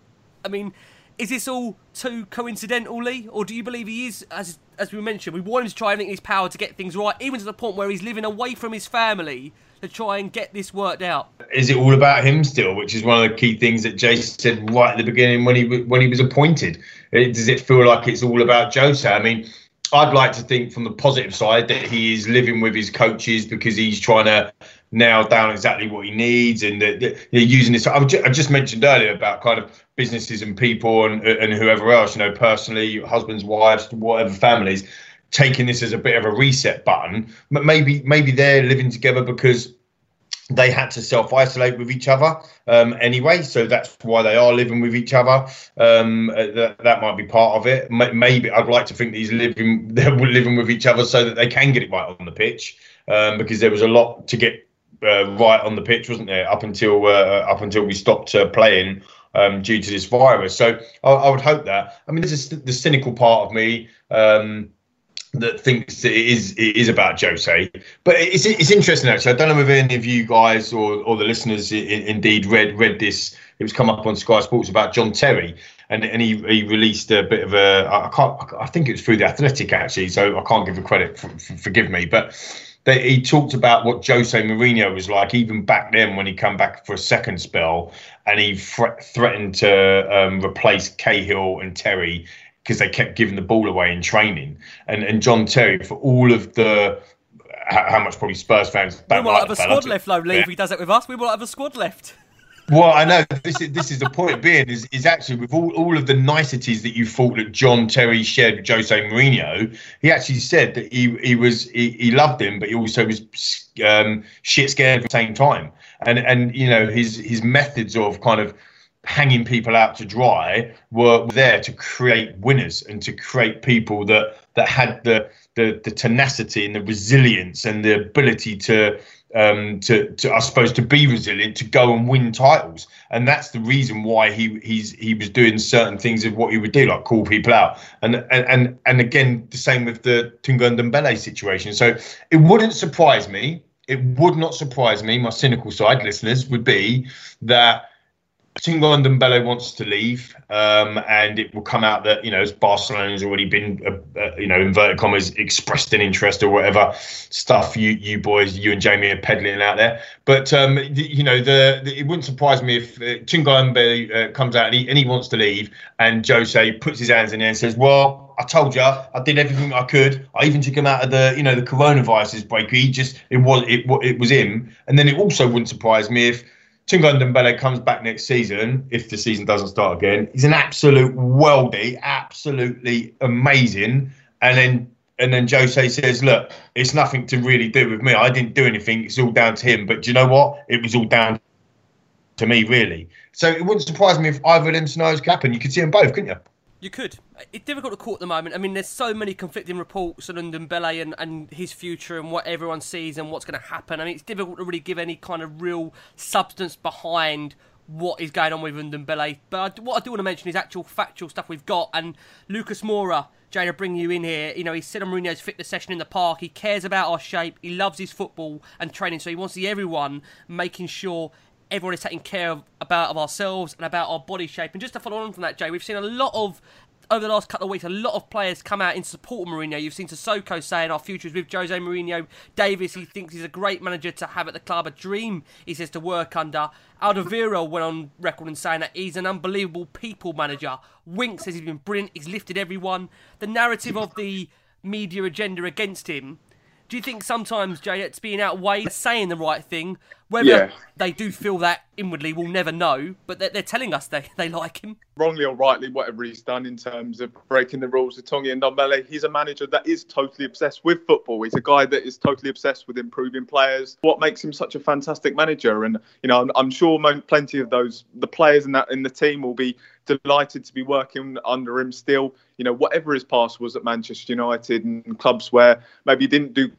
I mean, is this all too coincidental, Lee? Or do you believe he is, as as we mentioned, we want him to try everything in his power to get things right, even to the point where he's living away from his family to try and get this worked out? Is it all about him still, which is one of the key things that Jason said right at the beginning when he when he was appointed? It, does it feel like it's all about Jose? I mean, I'd like to think from the positive side that he is living with his coaches because he's trying to nail down exactly what he needs, and the, the, they're using this. I just mentioned earlier about kind of businesses and people and, and whoever else, you know, personally, husbands, wives, whatever families, taking this as a bit of a reset button. But maybe maybe they're living together because they had to self-isolate with each other um, anyway, so that's why they are living with each other. Um, that, that might be part of it. Maybe I'd like to think that he's living they're living with each other so that they can get it right on the pitch, um, because there was a lot to get uh, right on the pitch, wasn't there? Up until uh, up until we stopped uh, playing um, due to this virus. So I, I would hope that. I mean, this is the cynical part of me. Um, that thinks that it is it is about Jose. But it's it's interesting, actually. I don't know if any of you guys or, or the listeners I- indeed read read this. It was come up on Sky Sports about John Terry, and, and he, he released a bit of a... I can't. I think it was through The Athletic, actually, so I can't give him credit. For, for, forgive me. But they, he talked about what Jose Mourinho was like, even back then when he came back for a second spell, and he thre- threatened to um, replace Cahill and Terry because they kept giving the ball away in training. And and John Terry, for all of the, how, how much probably Spurs fans... We might like have a squad fella, left, though, Lee, yeah. If he does it with us. We might have a squad left. Well, I know, this is this is the point being, is, is actually with all, all of the niceties that you thought that John Terry shared with Jose Mourinho, he actually said that he he was he, he loved him, but he also was um, shit scared at the same time. And, and you know, his his methods of kind of hanging people out to dry were there to create winners and to create people that that had the the, the tenacity and the resilience and the ability to um to, to I suppose to be resilient, to go and win titles. And that's the reason why he he's he was doing certain things of what he would do, like call people out, and and and, and again the same with the Tanguy Ndombele situation. So it wouldn't surprise me it would not surprise me my cynical side, listeners, would be that Tanguy Ndombele wants to leave, um, and it will come out that, you know, Barcelona's already been, uh, uh, you know, inverted commas, expressed an interest or whatever stuff you you boys, you and Jamie are peddling out there. But, um, the, you know, the, the it wouldn't surprise me if uh, Tanguy Ndombele uh, comes out and he, and he wants to leave, and Jose puts his hands in there and says, well, I told you, I did everything I could. I even took him out of the, you know, the coronavirus break. He just, it was, it, it was him. And then it also wouldn't surprise me if Tanguy Ndombele comes back next season, if the season doesn't start again. He's an absolute worldie, absolutely amazing. And then and then Jose says, look, it's nothing to really do with me. I didn't do anything. It's all down to him. But do you know what? It was all down to me, really. So it wouldn't surprise me if either of them scenarios could happen. You could see them both, couldn't you? You could. It's difficult to call at the moment. I mean, there's so many conflicting reports on Ndombele and, and his future and what everyone sees and what's going to happen. I mean, it's difficult to really give any kind of real substance behind what is going on with Ndombele. But I, what I do want to mention is actual factual stuff we've got. And Lucas Moura, Jay, to bring you in here, you know, he said on Mourinho's fitness session in the park, he cares about our shape, he loves his football and training, so he wants to see everyone making sure everyone is taking care of, about of ourselves and about our body shape. And just to follow on from that, Jay, we've seen a lot of, over the last couple of weeks, a lot of players come out in support of Mourinho. You've seen Sissoko saying our future is with Jose Mourinho. Davis, he thinks he's a great manager to have at the club, a dream, he says, to work under. Alderweireld went on record and saying that he's an unbelievable people manager. Wink says he's been brilliant, he's lifted everyone. The narrative of the media agenda against him do you think sometimes, Jay, it's being outweighed, saying the right thing? Whether yeah. they do feel that inwardly, we'll never know, but they're, they're telling us they, they like him. Wrongly or rightly, whatever he's done in terms of breaking the rules with Tanguy Ndombele, he's a manager that is totally obsessed with football. He's a guy that is totally obsessed with improving players. What makes him such a fantastic manager? And, you know, I'm, I'm sure plenty of those, the players in that in the team will be delighted to be working under him still. You know, whatever his past was at Manchester United and clubs where maybe he didn't do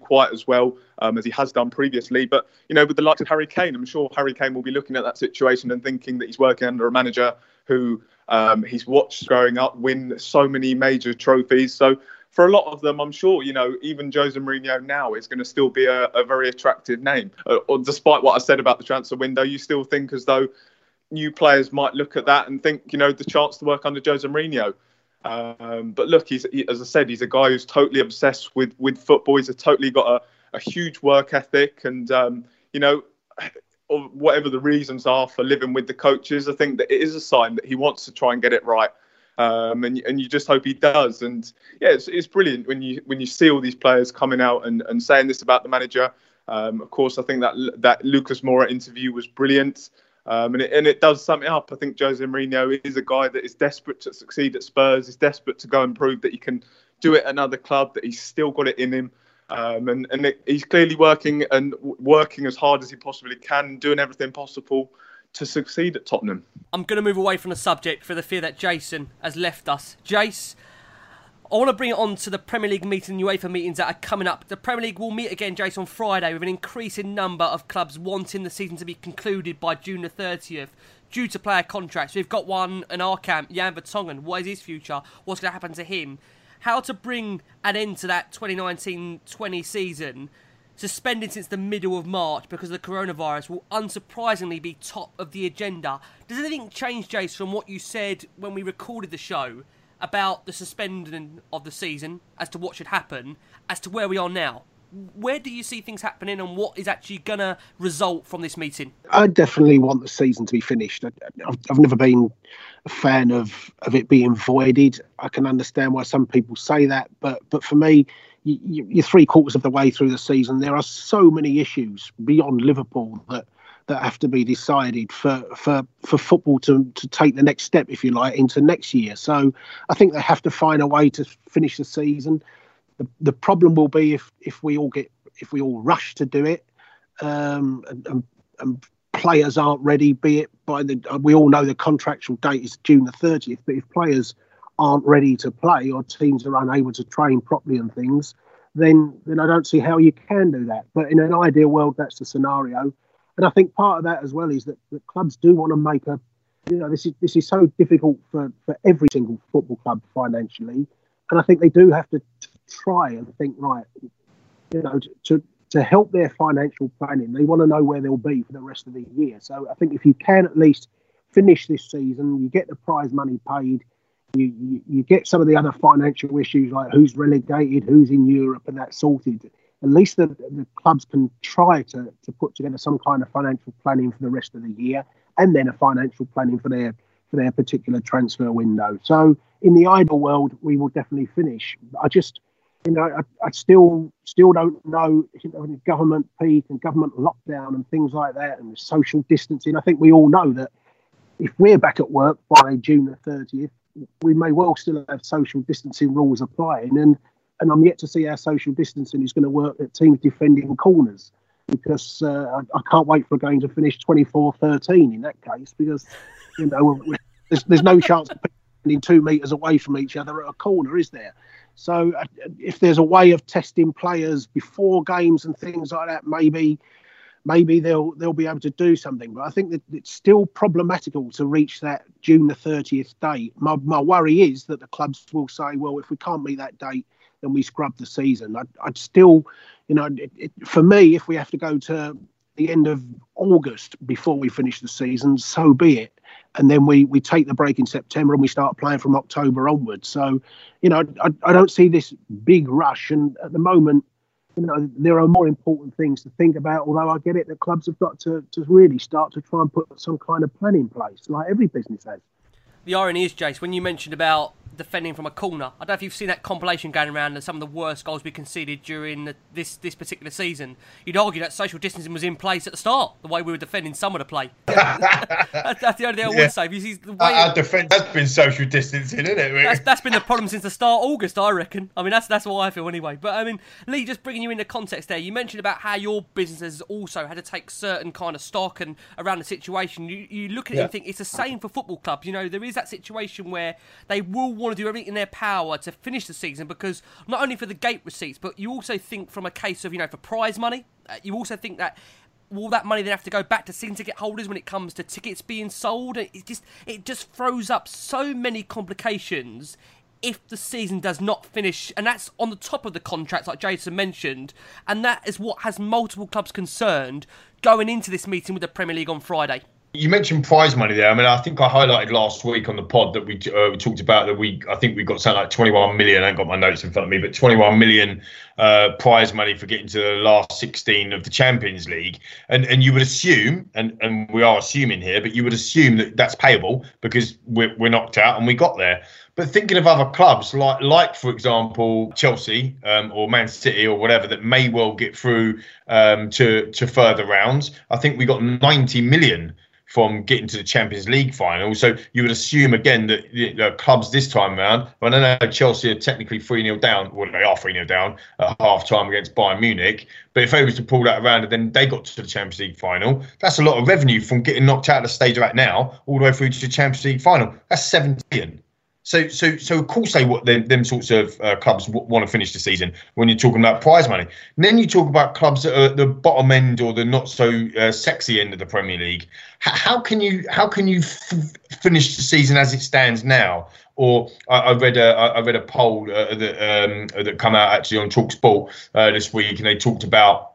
quite as well um, as he has done previously. But, you know, with the likes of Harry Kane, I'm sure Harry Kane will be looking at that situation and thinking that he's working under a manager who um, he's watched growing up win so many major trophies. So for a lot of them, I'm sure, you know, even Jose Mourinho now is going to still be a, a very attractive name. Uh, or despite what I said about the transfer window, you still think as though new players might look at that and think, you know, the chance to work under Jose Mourinho. Um, but look, he's he, as I said, he's a guy who's totally obsessed with, with football. He's a totally got a, a huge work ethic. And, um, you know, whatever the reasons are for living with the coaches, I think that it is a sign that he wants to try and get it right. Um, and, and you just hope he does. And, yeah, it's, it's brilliant when you when you see all these players coming out and, and saying this about the manager. Um, of course, I think that that Lucas Moura interview was brilliant. Um, and, it, and it does sum it up. I think Jose Mourinho is a guy that is desperate to succeed at Spurs. He's desperate to go and prove that he can do it at another club, that he's still got it in him. Um, and and it, he's clearly working and working as hard as he possibly can, and doing everything possible to succeed at Tottenham. I'm going to move away from the subject for the fear that Jason has left us. Jace, I want to bring it on to the Premier League meeting, UEFA meetings that are coming up. The Premier League will meet again, Jason, on Friday with an increasing number of clubs wanting the season to be concluded by June the thirtieth due to player contracts. We've got one in our camp, Jan Vertonghen. What is his future? What's going to happen to him? How to bring an end to that twenty nineteen twenty season, suspended since the middle of March because of the coronavirus, will unsurprisingly be top of the agenda. Does anything change, Jason, from what you said when we recorded the show about the suspending of the season, as to what should happen, as to where we are now? Where do you see things happening, and what is actually going to result from this meeting? I definitely want the season to be finished. I've, I've never been a fan of, of it being voided. I can understand why some people say that, but, but for me, you, you're three quarters of the way through the season. There are so many issues beyond Liverpool that that have to be decided for for, for football to, to take the next step, if you like, into next year. So I think they have to find a way to finish the season. The, the problem will be if, if we all get if we all rush to do it, um, and, and, and players aren't ready. Be it by the we all know the contractual date is June the thirtieth, but if players aren't ready to play or teams are unable to train properly and things, then then I don't see how you can do that. But in an ideal world, that's the scenario. And I think part of that as well is that, that clubs do want to make a, you know, this is this is so difficult for, for every single football club financially. And I think they do have to t- try and think, right, you know, to, to, to help their financial planning, they want to know where they'll be for the rest of the year. So I think if you can at least finish this season, you get the prize money paid, you, you, you get some of the other financial issues like who's relegated, who's in Europe, and that sorted. At least the, the clubs can try to, to put together some kind of financial planning for the rest of the year, and then a financial planning for their for their particular transfer window. So in the ideal world, we will definitely finish. I just, you know, I, I still still don't know, you know, the government peak and government lockdown and things like that, and the social distancing. I think we all know that if we're back at work by June the thirtieth, we may well still have social distancing rules applying. And And I'm yet to see how social distancing is going to work at teams defending corners, because uh, I, I can't wait for a game to finish twenty-four thirteen in that case, because, you know, we're, we're, there's, there's no chance of being two metres away from each other at a corner, is there? So uh, if there's a way of testing players before games and things like that, maybe maybe they'll they'll be able to do something. But I think that it's still problematical to reach that June the thirtieth date. My, my worry is that the clubs will say, well, if we can't meet that date, and we scrub the season. I'd, I'd still, you know, it, it, for me, if we have to go to the end of August before we finish the season, so be it. And then we, we take the break in September and we start playing from October onwards. So, you know, I, I don't see this big rush. And at the moment, you know, there are more important things to think about, although I get it that clubs have got to, to really start to try and put some kind of plan in place, like every business has. The irony is, Jace, when you mentioned about defending from a corner. I don't know if you've seen that compilation going around of some of the worst goals we conceded during the, this this particular season. You'd argue that social distancing was in place at the start, the way we were defending some of the play. that's, that's the only thing I yeah. would say. If you see the way our, our defence has been social distancing, isn't it? Really? That's, that's been the problem since the start of August, I reckon. I mean, that's that's what I feel anyway. But I mean, Lee, just bringing you into context there, you mentioned about how your business has also had to take certain kind of stock and around the situation. You, you look at it yeah. and think it's the same for football clubs. You know, there is that situation where they will want to do everything in their power to finish the season, because not only for the gate receipts, but you also think from a case of, you know, for prize money, you also think that all that money then have to go back to season ticket holders when it comes to tickets being sold. It just it just throws up so many complications if the season does not finish, and that's on the top of the contracts, like Jason mentioned, and that is what has multiple clubs concerned going into this meeting with the Premier League on Friday. You mentioned prize money there. I mean, I think I highlighted last week on the pod that we, uh, we talked about that we, I think we got something like twenty-one million. I ain't got my notes in front of me, but twenty-one million uh, prize money for getting to the last sixteen of the Champions League. And and you would assume, and, and we are assuming here, but you would assume that that's payable because we're, we're knocked out and we got there. But thinking of other clubs, like, like for example, Chelsea um, or Man City or whatever, that may well get through um, to, to further rounds. I think we got ninety million from getting to the Champions League final. So you would assume, again, that the you know, clubs this time around, I don't know, Chelsea are technically three nil down, well, they are three nil down at half-time against Bayern Munich, but if they was to pull that around and then they got to the Champions League final, that's a lot of revenue from getting knocked out of the stage right now all the way through to the Champions League final. That's seven billion. So, so, so of course they what them, them sorts of uh, clubs w- want to finish the season when you're talking about prize money. And then you talk about clubs that are at the bottom end or the not so uh, sexy end of the Premier League. H- how can you how can you f- finish the season as it stands now? Or I, I read a I read a poll uh, that um, that come out actually on TalkSport uh, this week, and they talked about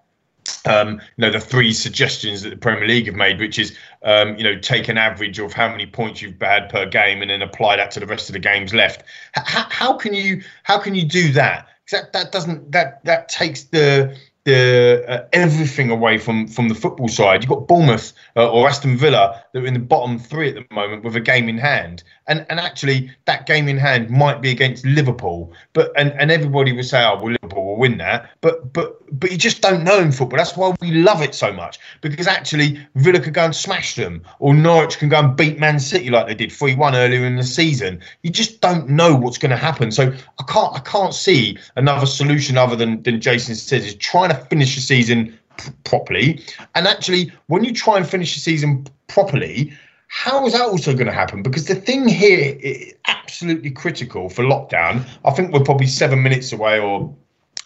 um, you know the three suggestions that the Premier League have made, which is. Um, you know, take an average of how many points you've had per game, and then apply that to the rest of the games left. H- how can you how can you do that? Because that, that doesn't that that takes the the uh, everything away from from the football side. You've got Bournemouth uh, or Aston Villa that are in the bottom three at the moment with a game in hand, and and actually that game in hand might be against Liverpool. But and and everybody will say, oh well, Liverpool will win that. But but but you just don't know in football. That's why we love it so much, because actually Villa could go and smash them, or Norwich can go and beat Man City like they did three one earlier in the season. You just don't know what's going to happen. So I can't I can't see another solution other than than Jason says is trying to finish the season p- properly. And actually, when you try and finish the season p- properly, how is that also going to happen? Because the thing here is absolutely critical for lockdown. I think we're probably seven minutes away or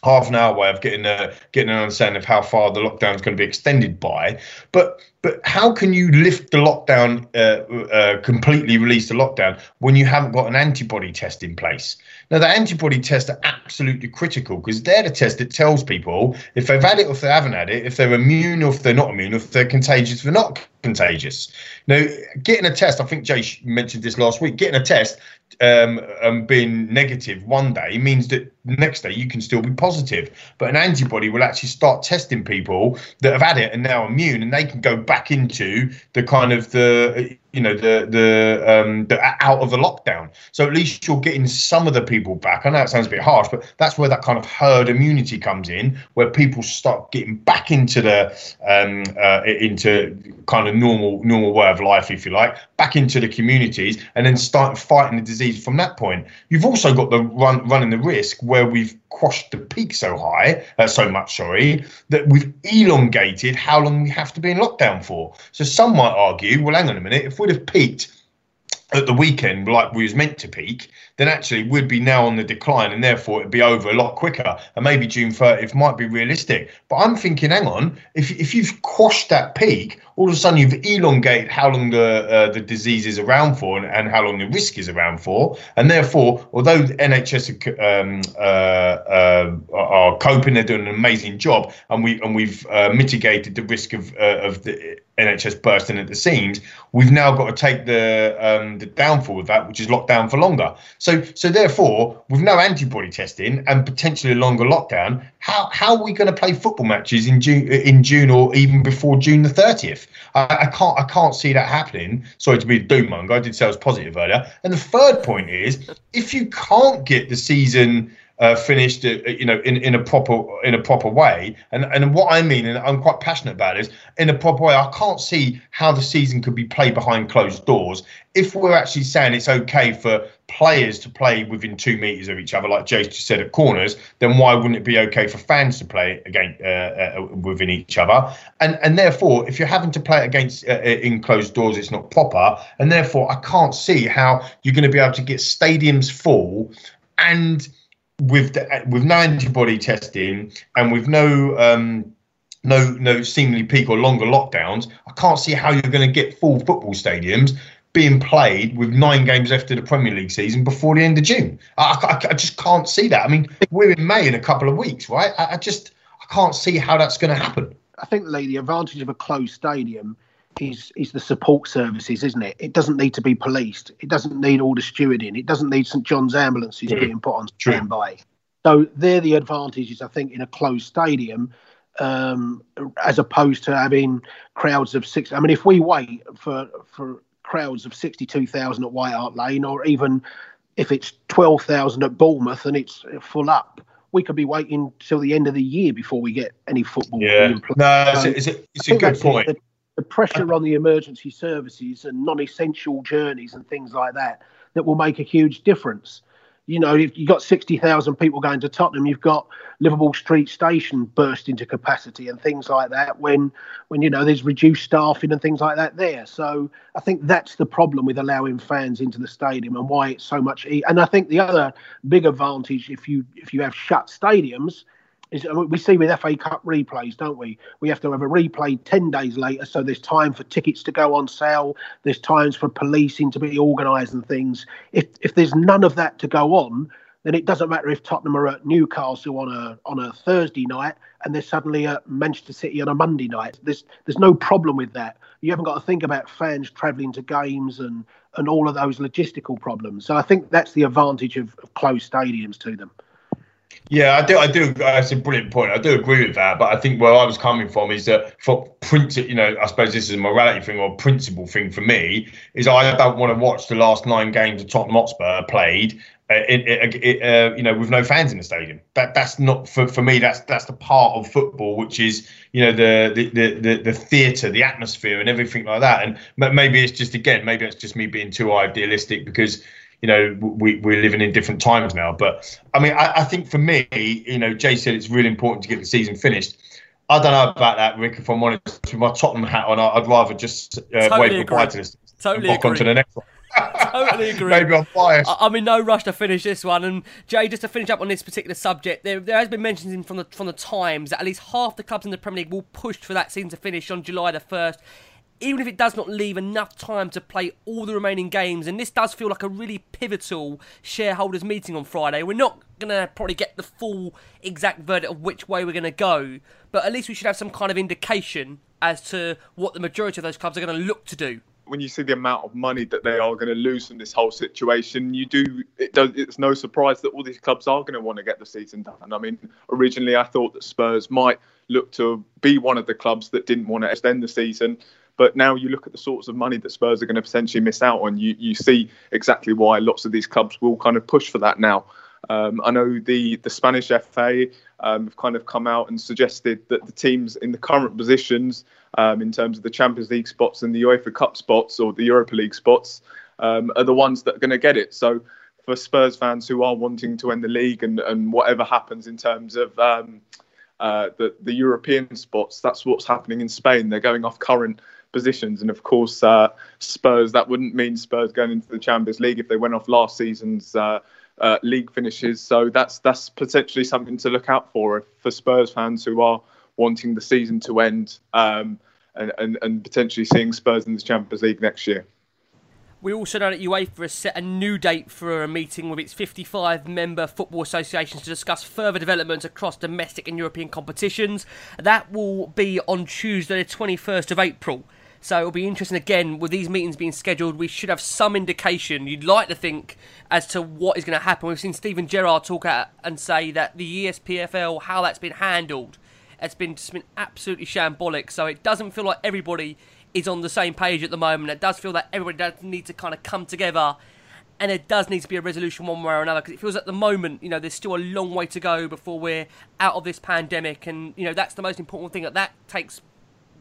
half an hour away of getting a, getting an understanding of how far the lockdown is going to be extended by. But but how can you lift the lockdown, uh, uh, completely release the lockdown, when you haven't got an antibody test in place? Now, the antibody tests are absolutely critical, because they're the test that tells people if they've had it or if they haven't had it, if they're immune or if they're not immune, if they're contagious or not contagious. Now, getting a test, I think Jay mentioned this last week, getting a test um, and being negative one day means that the next day you can still be positive. But an antibody will actually start testing people that have had it and now immune, and they can go back into the kind of the... you know, the the um the, out of the lockdown. So at least you're getting some of the people back. I know it sounds a bit harsh, but that's where that kind of herd immunity comes in, where people start getting back into the um uh, into kind of normal normal way of life, if you like, back into the communities, and then start fighting the disease from that point. You've also got the run running the risk where we've quashed the peak so high, uh, so much, sorry, that we've elongated how long we have to be in lockdown for. So some might argue, well, hang on a minute, if we'd have peaked at the weekend like we was meant to peak, then actually we'd be now on the decline, and therefore it'd be over a lot quicker, and maybe June thirtieth might be realistic. But I'm thinking, hang on, if if you've quashed that peak, all of a sudden you've elongated how long the uh, the disease is around for, and, and how long the risk is around for, and therefore, although the N H S are, um, uh, uh, are coping, they're doing an amazing job, and we and we've uh, mitigated the risk of uh, of the N H S bursting at the seams, we've now got to take the um, the downfall of that, which is lockdown for longer. So so therefore, with no antibody testing and potentially a longer lockdown, how, how are we going to play football matches in June in June or even before June the thirtieth? I, I can't I can't see that happening. Sorry to be a doom monger. I did say I was positive earlier. And the third point is, if you can't get the season Uh, finished, uh, you know, in, in a proper in a proper way, and and what I mean, and I'm quite passionate about is in a proper way. I can't see how the season could be played behind closed doors if we're actually saying it's okay for players to play within two meters of each other, like Jace just said at corners. Then why wouldn't it be okay for fans to play again uh, uh, within each other? And and therefore, if you're having to play against uh, in closed doors, it's not proper. And therefore, I can't see how you're going to be able to get stadiums full and with the, with no antibody testing and with no um no no seemingly peak or longer lockdowns, I can't see how you're going to get full football stadiums being played with nine games left of the Premier League season before the end of June. I, I, I just can't see that. I mean, we're in May in a couple of weeks, right? I, I just I can't see how that's going to happen. I think, Lee, the advantage of a closed stadium is is the support services, isn't it? It doesn't need to be policed. It doesn't need all the stewarding. It doesn't need Saint John's ambulances yeah. being put on standby. So they're the advantages, I think, in a closed stadium, um, as opposed to having crowds of six. I mean, if we wait for for crowds of sixty-two thousand at White Hart Lane, or even if it's twelve thousand at Bournemouth and it's full up, we could be waiting till the end of the year before we get any football. Yeah, no, so it's a, it's a good point. The, The pressure on the emergency services and non-essential journeys and things like that, that will make a huge difference. You know, if you've got sixty thousand people going to Tottenham, you've got Liverpool Street Station burst into capacity and things like that when, when you know, there's reduced staffing and things like that there. So I think that's the problem with allowing fans into the stadium and why it's so much e- And I think the other big advantage, if you if you have shut stadiums, is we see with F A Cup replays, don't we? We have to have a replay ten days later, so there's time for tickets to go on sale. There's times for policing to be organised and things. If if there's none of that to go on, then it doesn't matter if Tottenham are at Newcastle on a on a Thursday night and they're suddenly at Manchester City on a Monday night. There's there's no problem with that. You haven't got to think about fans travelling to games and, and all of those logistical problems. So I think that's the advantage of, of closed stadiums to them. Yeah, I do. I do. That's a brilliant point. I do agree with that. But I think where I was coming from is that for principle, you know, I suppose this is a morality thing or a principle thing for me, is I don't want to watch the last nine games of Tottenham Hotspur played, uh, it, it, it, uh, you know, with no fans in the stadium. That that's not for, for me. That's that's the part of football which is, you know, the the the the, the theatre, the atmosphere, and everything like that. And maybe it's just again, maybe it's just me being too idealistic because, you know, we, we're living in different times now. But, I mean, I, I think for me, you know, Jay said it's really important to get the season finished. I don't know about that, Rick, if I'm honest. With my Tottenham hat on, I'd rather just uh, totally wave agree. Goodbye to this totally and walk on to the next one. Totally agree. Maybe I'm biased. I, I'm in no rush to finish this one. And Jay, just to finish up on this particular subject, there, there has been mentions from the, from the Times that at least half the clubs in the Premier League will push for that season to finish on July the first. Even if it does not leave enough time to play all the remaining games. And this does feel like a really pivotal shareholders meeting on Friday. We're not going to probably get the full exact verdict of which way we're going to go, but at least we should have some kind of indication as to what the majority of those clubs are going to look to do. When you see the amount of money that they are going to lose from this whole situation, you do it does, it's no surprise that all these clubs are going to want to get the season done. I mean, originally I thought that Spurs might look to be one of the clubs that didn't want to extend the season. But now you look at the sorts of money that Spurs are going to potentially miss out on. You you see exactly why lots of these clubs will kind of push for that now. Um, I know the, the Spanish F A um, have kind of come out and suggested that the teams in the current positions, um, in terms of the Champions League spots and the UEFA Cup spots or the Europa League spots, um, are the ones that are going to get it. So for Spurs fans who are wanting to end the league and, and whatever happens in terms of um, uh, the, the European spots, that's what's happening in Spain. They're going off current positions, and of course uh, Spurs, that wouldn't mean Spurs going into the Champions League if they went off last season's uh, uh, league finishes. So that's that's potentially something to look out for for Spurs fans who are wanting the season to end um, and, and, and potentially seeing Spurs in the Champions League next year. We also know that UEFA has set a new date for a meeting with its fifty-five member football associations to discuss further developments across domestic and European competitions. That will be on Tuesday the twenty-first of April. So it'll be interesting, again, with these meetings being scheduled, we should have some indication, you'd like to think, as to what is going to happen. We've seen Stephen Gerrard talk out and say that the E S P F L, how that's been handled, has been, just been absolutely shambolic. So it doesn't feel like everybody is on the same page at the moment. It does feel that everybody does need to kind of come together, and it does need to be a resolution one way or another, because it feels at the moment, you know, there's still a long way to go before we're out of this pandemic. And, you know, that's the most important thing, that that takes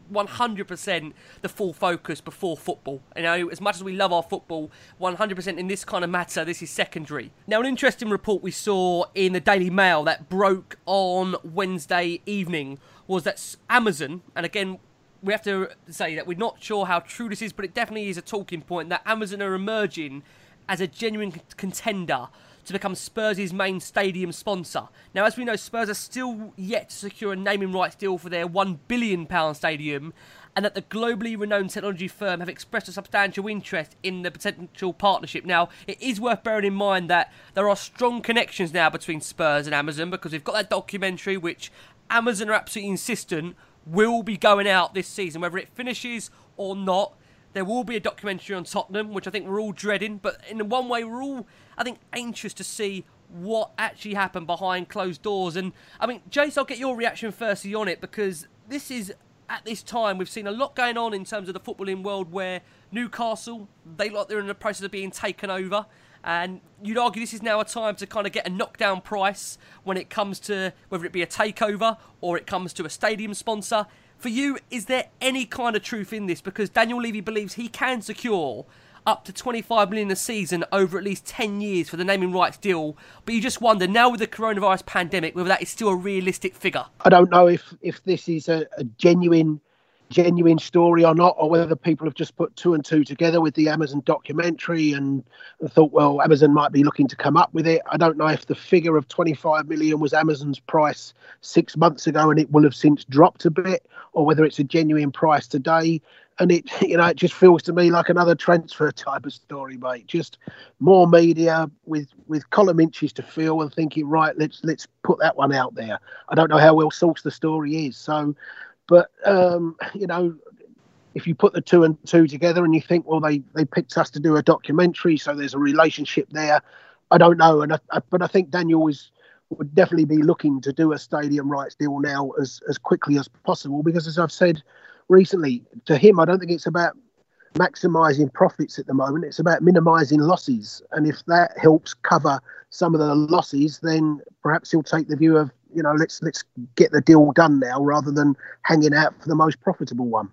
one hundred percent the full focus before football. You know, as much as we love our football, one hundred percent in this kind of matter, this is secondary. Now, an interesting report we saw in the Daily Mail that broke on Wednesday evening was that Amazon, and again, we have to say that we're not sure how true this is, but it definitely is a talking point, that Amazon are emerging as a genuine contender to become Spurs' main stadium sponsor. Now, as we know, Spurs are still yet to secure a naming rights deal for their one billion pounds stadium, and that the globally renowned technology firm have expressed a substantial interest in the potential partnership. Now, it is worth bearing in mind that there are strong connections now between Spurs and Amazon, because we've got that documentary which Amazon are absolutely insistent will be going out this season, whether it finishes or not. There will be a documentary on Tottenham, which I think we're all dreading. But in one way, we're all, I think, anxious to see what actually happened behind closed doors. And, I mean, Jace, I'll get your reaction firstly on it, because this is, at this time, we've seen a lot going on in terms of the footballing world where Newcastle, they look like they're in the process of being taken over. And you'd argue this is now a time to kind of get a knockdown price when it comes to whether it be a takeover or it comes to a stadium sponsor. For you, is there any kind of truth in this? Because Daniel Levy believes he can secure up to twenty-five million pounds a season over at least ten years for the naming rights deal. But you just wonder, now with the coronavirus pandemic, whether that is still a realistic figure. I don't know if, if this is a, a genuine, genuine story or not, or whether people have just put two and two together with the Amazon documentary and thought, well, Amazon might be looking to come up with it. I don't know if the figure of twenty-five million was Amazon's price six months ago and it will have since dropped a bit, or whether it's a genuine price today. And it, you know, it just feels to me like another transfer type of story, mate. Just more media with with column inches to fill and thinking, right, let's let's put that one out there. I don't know how well sourced the story is. So, but um, you know, if you put the two and two together and you think, well, they they picked us to do a documentary, so there's a relationship there. I don't know, and I, I, but I think Daniel is. Would definitely be looking to do a stadium rights deal now as, as quickly as possible, because as I've said recently to him, I don't think it's about maximising profits at the moment. It's about minimising losses. And if that helps cover some of the losses, then perhaps he'll take the view of, you know, let's let's get the deal done now rather than hanging out for the most profitable one.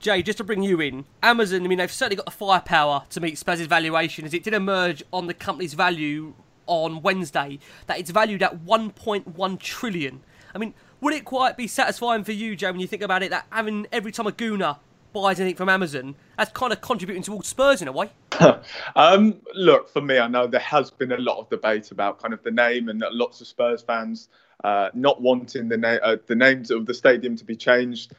Jay, just to bring you in, Amazon, I mean, they've certainly got the firepower to meet Spurs' valuation, as it did emerge on the company's value on Wednesday that it's valued at one point one trillion. I mean, would it quite be satisfying for you, Joe, when you think about it, that having every time a gooner buys anything from Amazon, that's kind of contributing towards Spurs in a way? um, look, for me, I know there has been a lot of debate about kind of the name, and lots of Spurs fans uh, not wanting the, na- uh, the names of the stadium to be changed.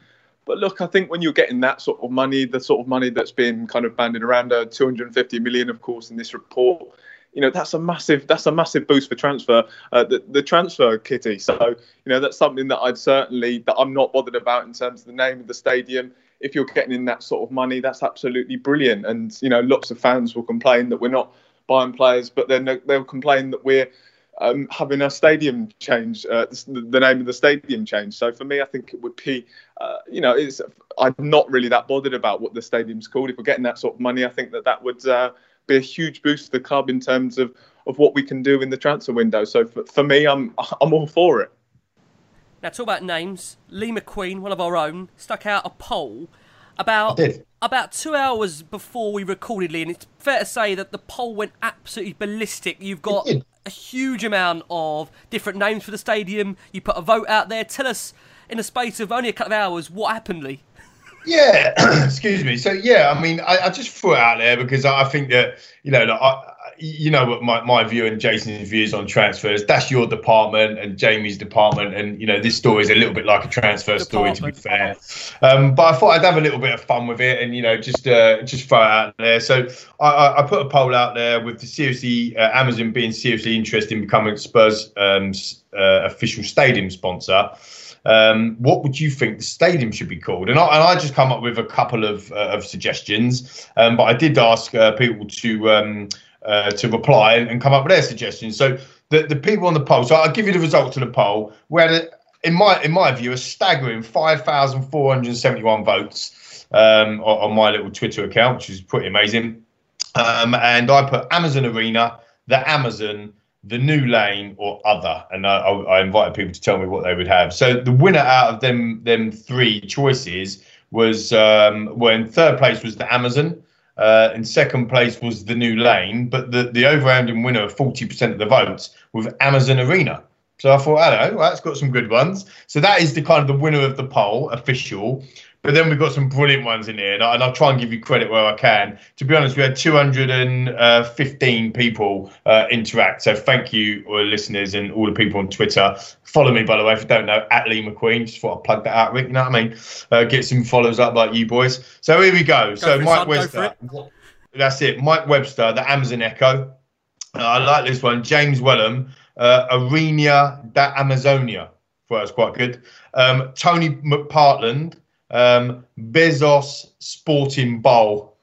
But look, I think when you're getting that sort of money, the sort of money that's been kind of bandied around, uh, two hundred fifty million, of course, in this report, you know, that's a massive that's a massive boost for transfer uh, the, the transfer kitty. So, you know, that's something that I'd certainly that I'm not bothered about in terms of the name of the stadium. If you're getting in that sort of money, that's absolutely brilliant. And, you know, lots of fans will complain that we're not buying players, but then they'll complain that we're um, having a stadium change, uh, the name of the stadium change. So for me, I think it would be, uh, you know, it's I'm not really that bothered about what the stadium's called. If we're getting that sort of money, I think that that would uh, be a huge boost to the club in terms of, of what we can do in the transfer window. So for, for me, I'm I'm all for it. Now, talk about names. Lee McQueen, one of our own, stuck out a poll about about two hours before we recorded, Lee, and it's fair to say that the poll went absolutely ballistic. You've got a huge amount of different names for the stadium. You put a vote out there. Tell us, in a space of only a couple of hours, what happened, Lee? Yeah, excuse me. So, yeah, I mean, I, I just threw it out there because I think that, you know, like I, you know what my, my view and Jason's views on transfers, that's your department and Jamie's department. And, you know, this story is a little bit like a transfer department story, to be fair. Um, but I thought I'd have a little bit of fun with it and, you know, just uh, just throw it out there. So I, I put a poll out there with the seriously uh, Amazon being seriously interested in becoming Spurs um, uh, official stadium sponsor. Um, what would you think the stadium should be called? And I, and I just come up with a couple of uh, of suggestions, um, but I did ask uh, people to um, uh, to reply and come up with their suggestions. So the, the people on the poll, so I'll give you the results of the poll. We had, a, in my in my view, a staggering five thousand four hundred seventy-one votes um, on, on my little Twitter account, which is pretty amazing. Um, and I put Amazon Arena, the Amazon, the New Lane, or other, and I, I invited people to tell me what they would have. So the winner out of them them three choices was, um, well, in third place was the Amazon, uh, in second place was the New Lane, but the, the overriding winner of forty percent of the votes was Amazon Arena. So I thought, hello, well, that's got some good ones. So that is the kind of the winner of the poll, official. But then we've got some brilliant ones in here, and I'll try and give you credit where I can. To be honest, we had two hundred fifteen people uh, interact. So thank you, all the listeners, and all the people on Twitter. Follow me, by the way, if you don't know, at Lee McQueen. Just thought I'd plug that out, Rick. You know what I mean? Uh, get some followers up like you boys. So here we go. go so Mike son, Webster. It. That's it. Mike Webster, the Amazon Echo. Uh, I like this one. James Wellham, uh, Arena da Amazonia. Well, that's quite good. Um, Tony McPartland. Um, Bezos Sporting Bowl.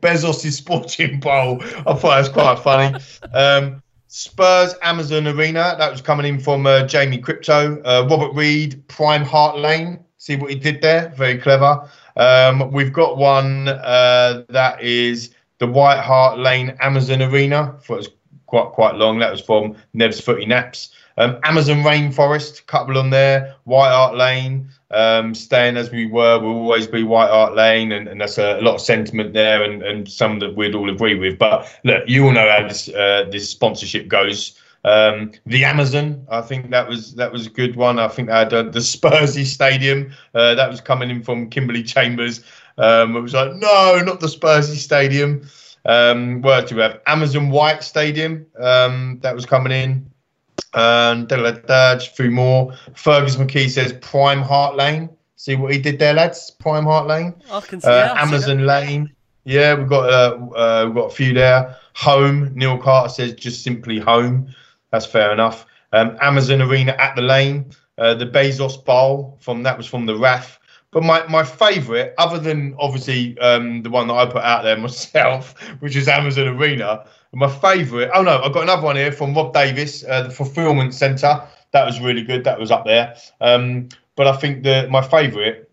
Bezos' Sporting Bowl. I thought that was quite funny. Um, Spurs Amazon Arena. That was coming in from uh, Jamie Crypto. Uh, Robert Reed, Prime Hart Lane. See what he did there? Very clever. Um, we've got one uh, that is the White Hart Lane Amazon Arena. I thought it was quite, quite long. That was from Nev's Footy Naps. Um, Amazon Rainforest, couple on there. White Hart Lane. Um, staying as we were will always be White Hart Lane, and, and that's a, a lot of sentiment there, and, and some that we'd all agree with. But look, you all know how this uh, this sponsorship goes. Um, the Amazon, I think that was that was a good one. I think they had uh, the Spursy Stadium. Uh, that was coming in from Kimberly Chambers. Um, it was like, no, not the Spursy Stadium. Um, where do we have Amazon White Stadium? Um, that was coming in. And um, three more. Fergus McKee says Prime Hart Lane. See what he did there, lads. Prime Hart Lane. I can see uh, that. Amazon Lane. Yeah, we've got uh, uh, we've got a few there. Home. Neil Carter says just simply home. That's fair enough. Um, Amazon Arena at the Lane. Uh, the Bezos Bowl from that was from the R A F. But my, my favourite, other than obviously um, the one that I put out there myself, which is Amazon Arena. My favourite, oh no, I've got another one here from Rob Davis, uh, the Fulfillment Centre. That was really good. That was up there. Um, but I think that my favourite,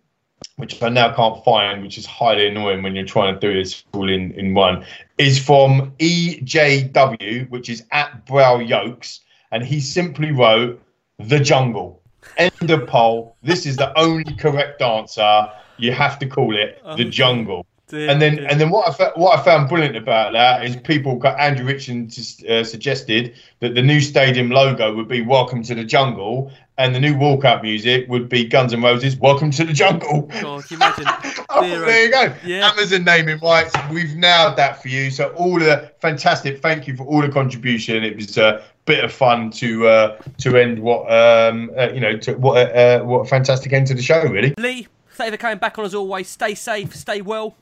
which I now can't find, which is highly annoying when you're trying to do this all in, in one, is from E J W, which is at Brow Yokes. And he simply wrote, The Jungle. End of poll. This is the only correct answer. You have to call it The Jungle. And then, and then, what I what I found brilliant about that is people got Andrew Richardson uh, suggested that the new stadium logo would be "Welcome to the Jungle," and the new walkout music would be Guns N' Roses' "Welcome to the Jungle." God, can you imagine? Oh, there you go. Yeah. Amazon naming rights. We've nailed that for you. So all the fantastic. Thank you for all the contribution. It was a bit of fun to uh, to end what um, uh, you know to, what uh, what a fantastic end to the show really. Lee, thank you for coming back on as always. Stay safe. Stay well.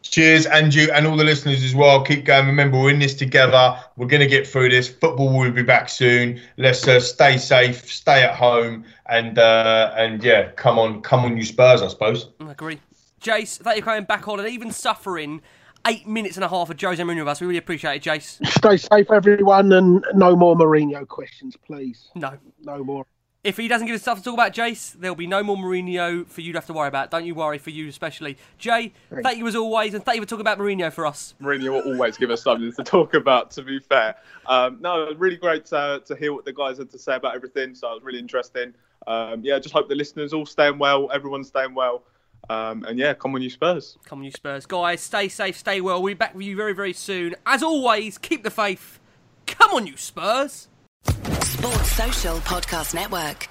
Cheers, Andrew, and all the listeners as well. Keep going. Remember, we're in this together. We're going to get through this. Football will be back soon. Let's uh, stay safe, stay at home, and uh, and yeah, come on, come on, you Spurs, I suppose. I agree. Jace, thank you for coming back on, and even suffering eight minutes and a half of Jose Mourinho of us. We really appreciate it, Jace. Stay safe, everyone, and no more Mourinho questions, please. No. No more. If he doesn't give us stuff to talk about, Jace, there'll be no more Mourinho for you to have to worry about. Don't you worry, for you especially. Jay, thanks. Thank you as always, and thank you for talking about Mourinho for us. Mourinho will always give us something to talk about, to be fair. Um, no, really great to, to hear what the guys had to say about everything, so it was really interesting. Um, yeah, just hope the listeners all staying well, everyone's staying well. Um, and yeah, come on you Spurs. Come on you Spurs. Guys, stay safe, stay well. We'll be back with you very, very soon. As always, keep the faith. Come on you Spurs. Sports Social Podcast Network.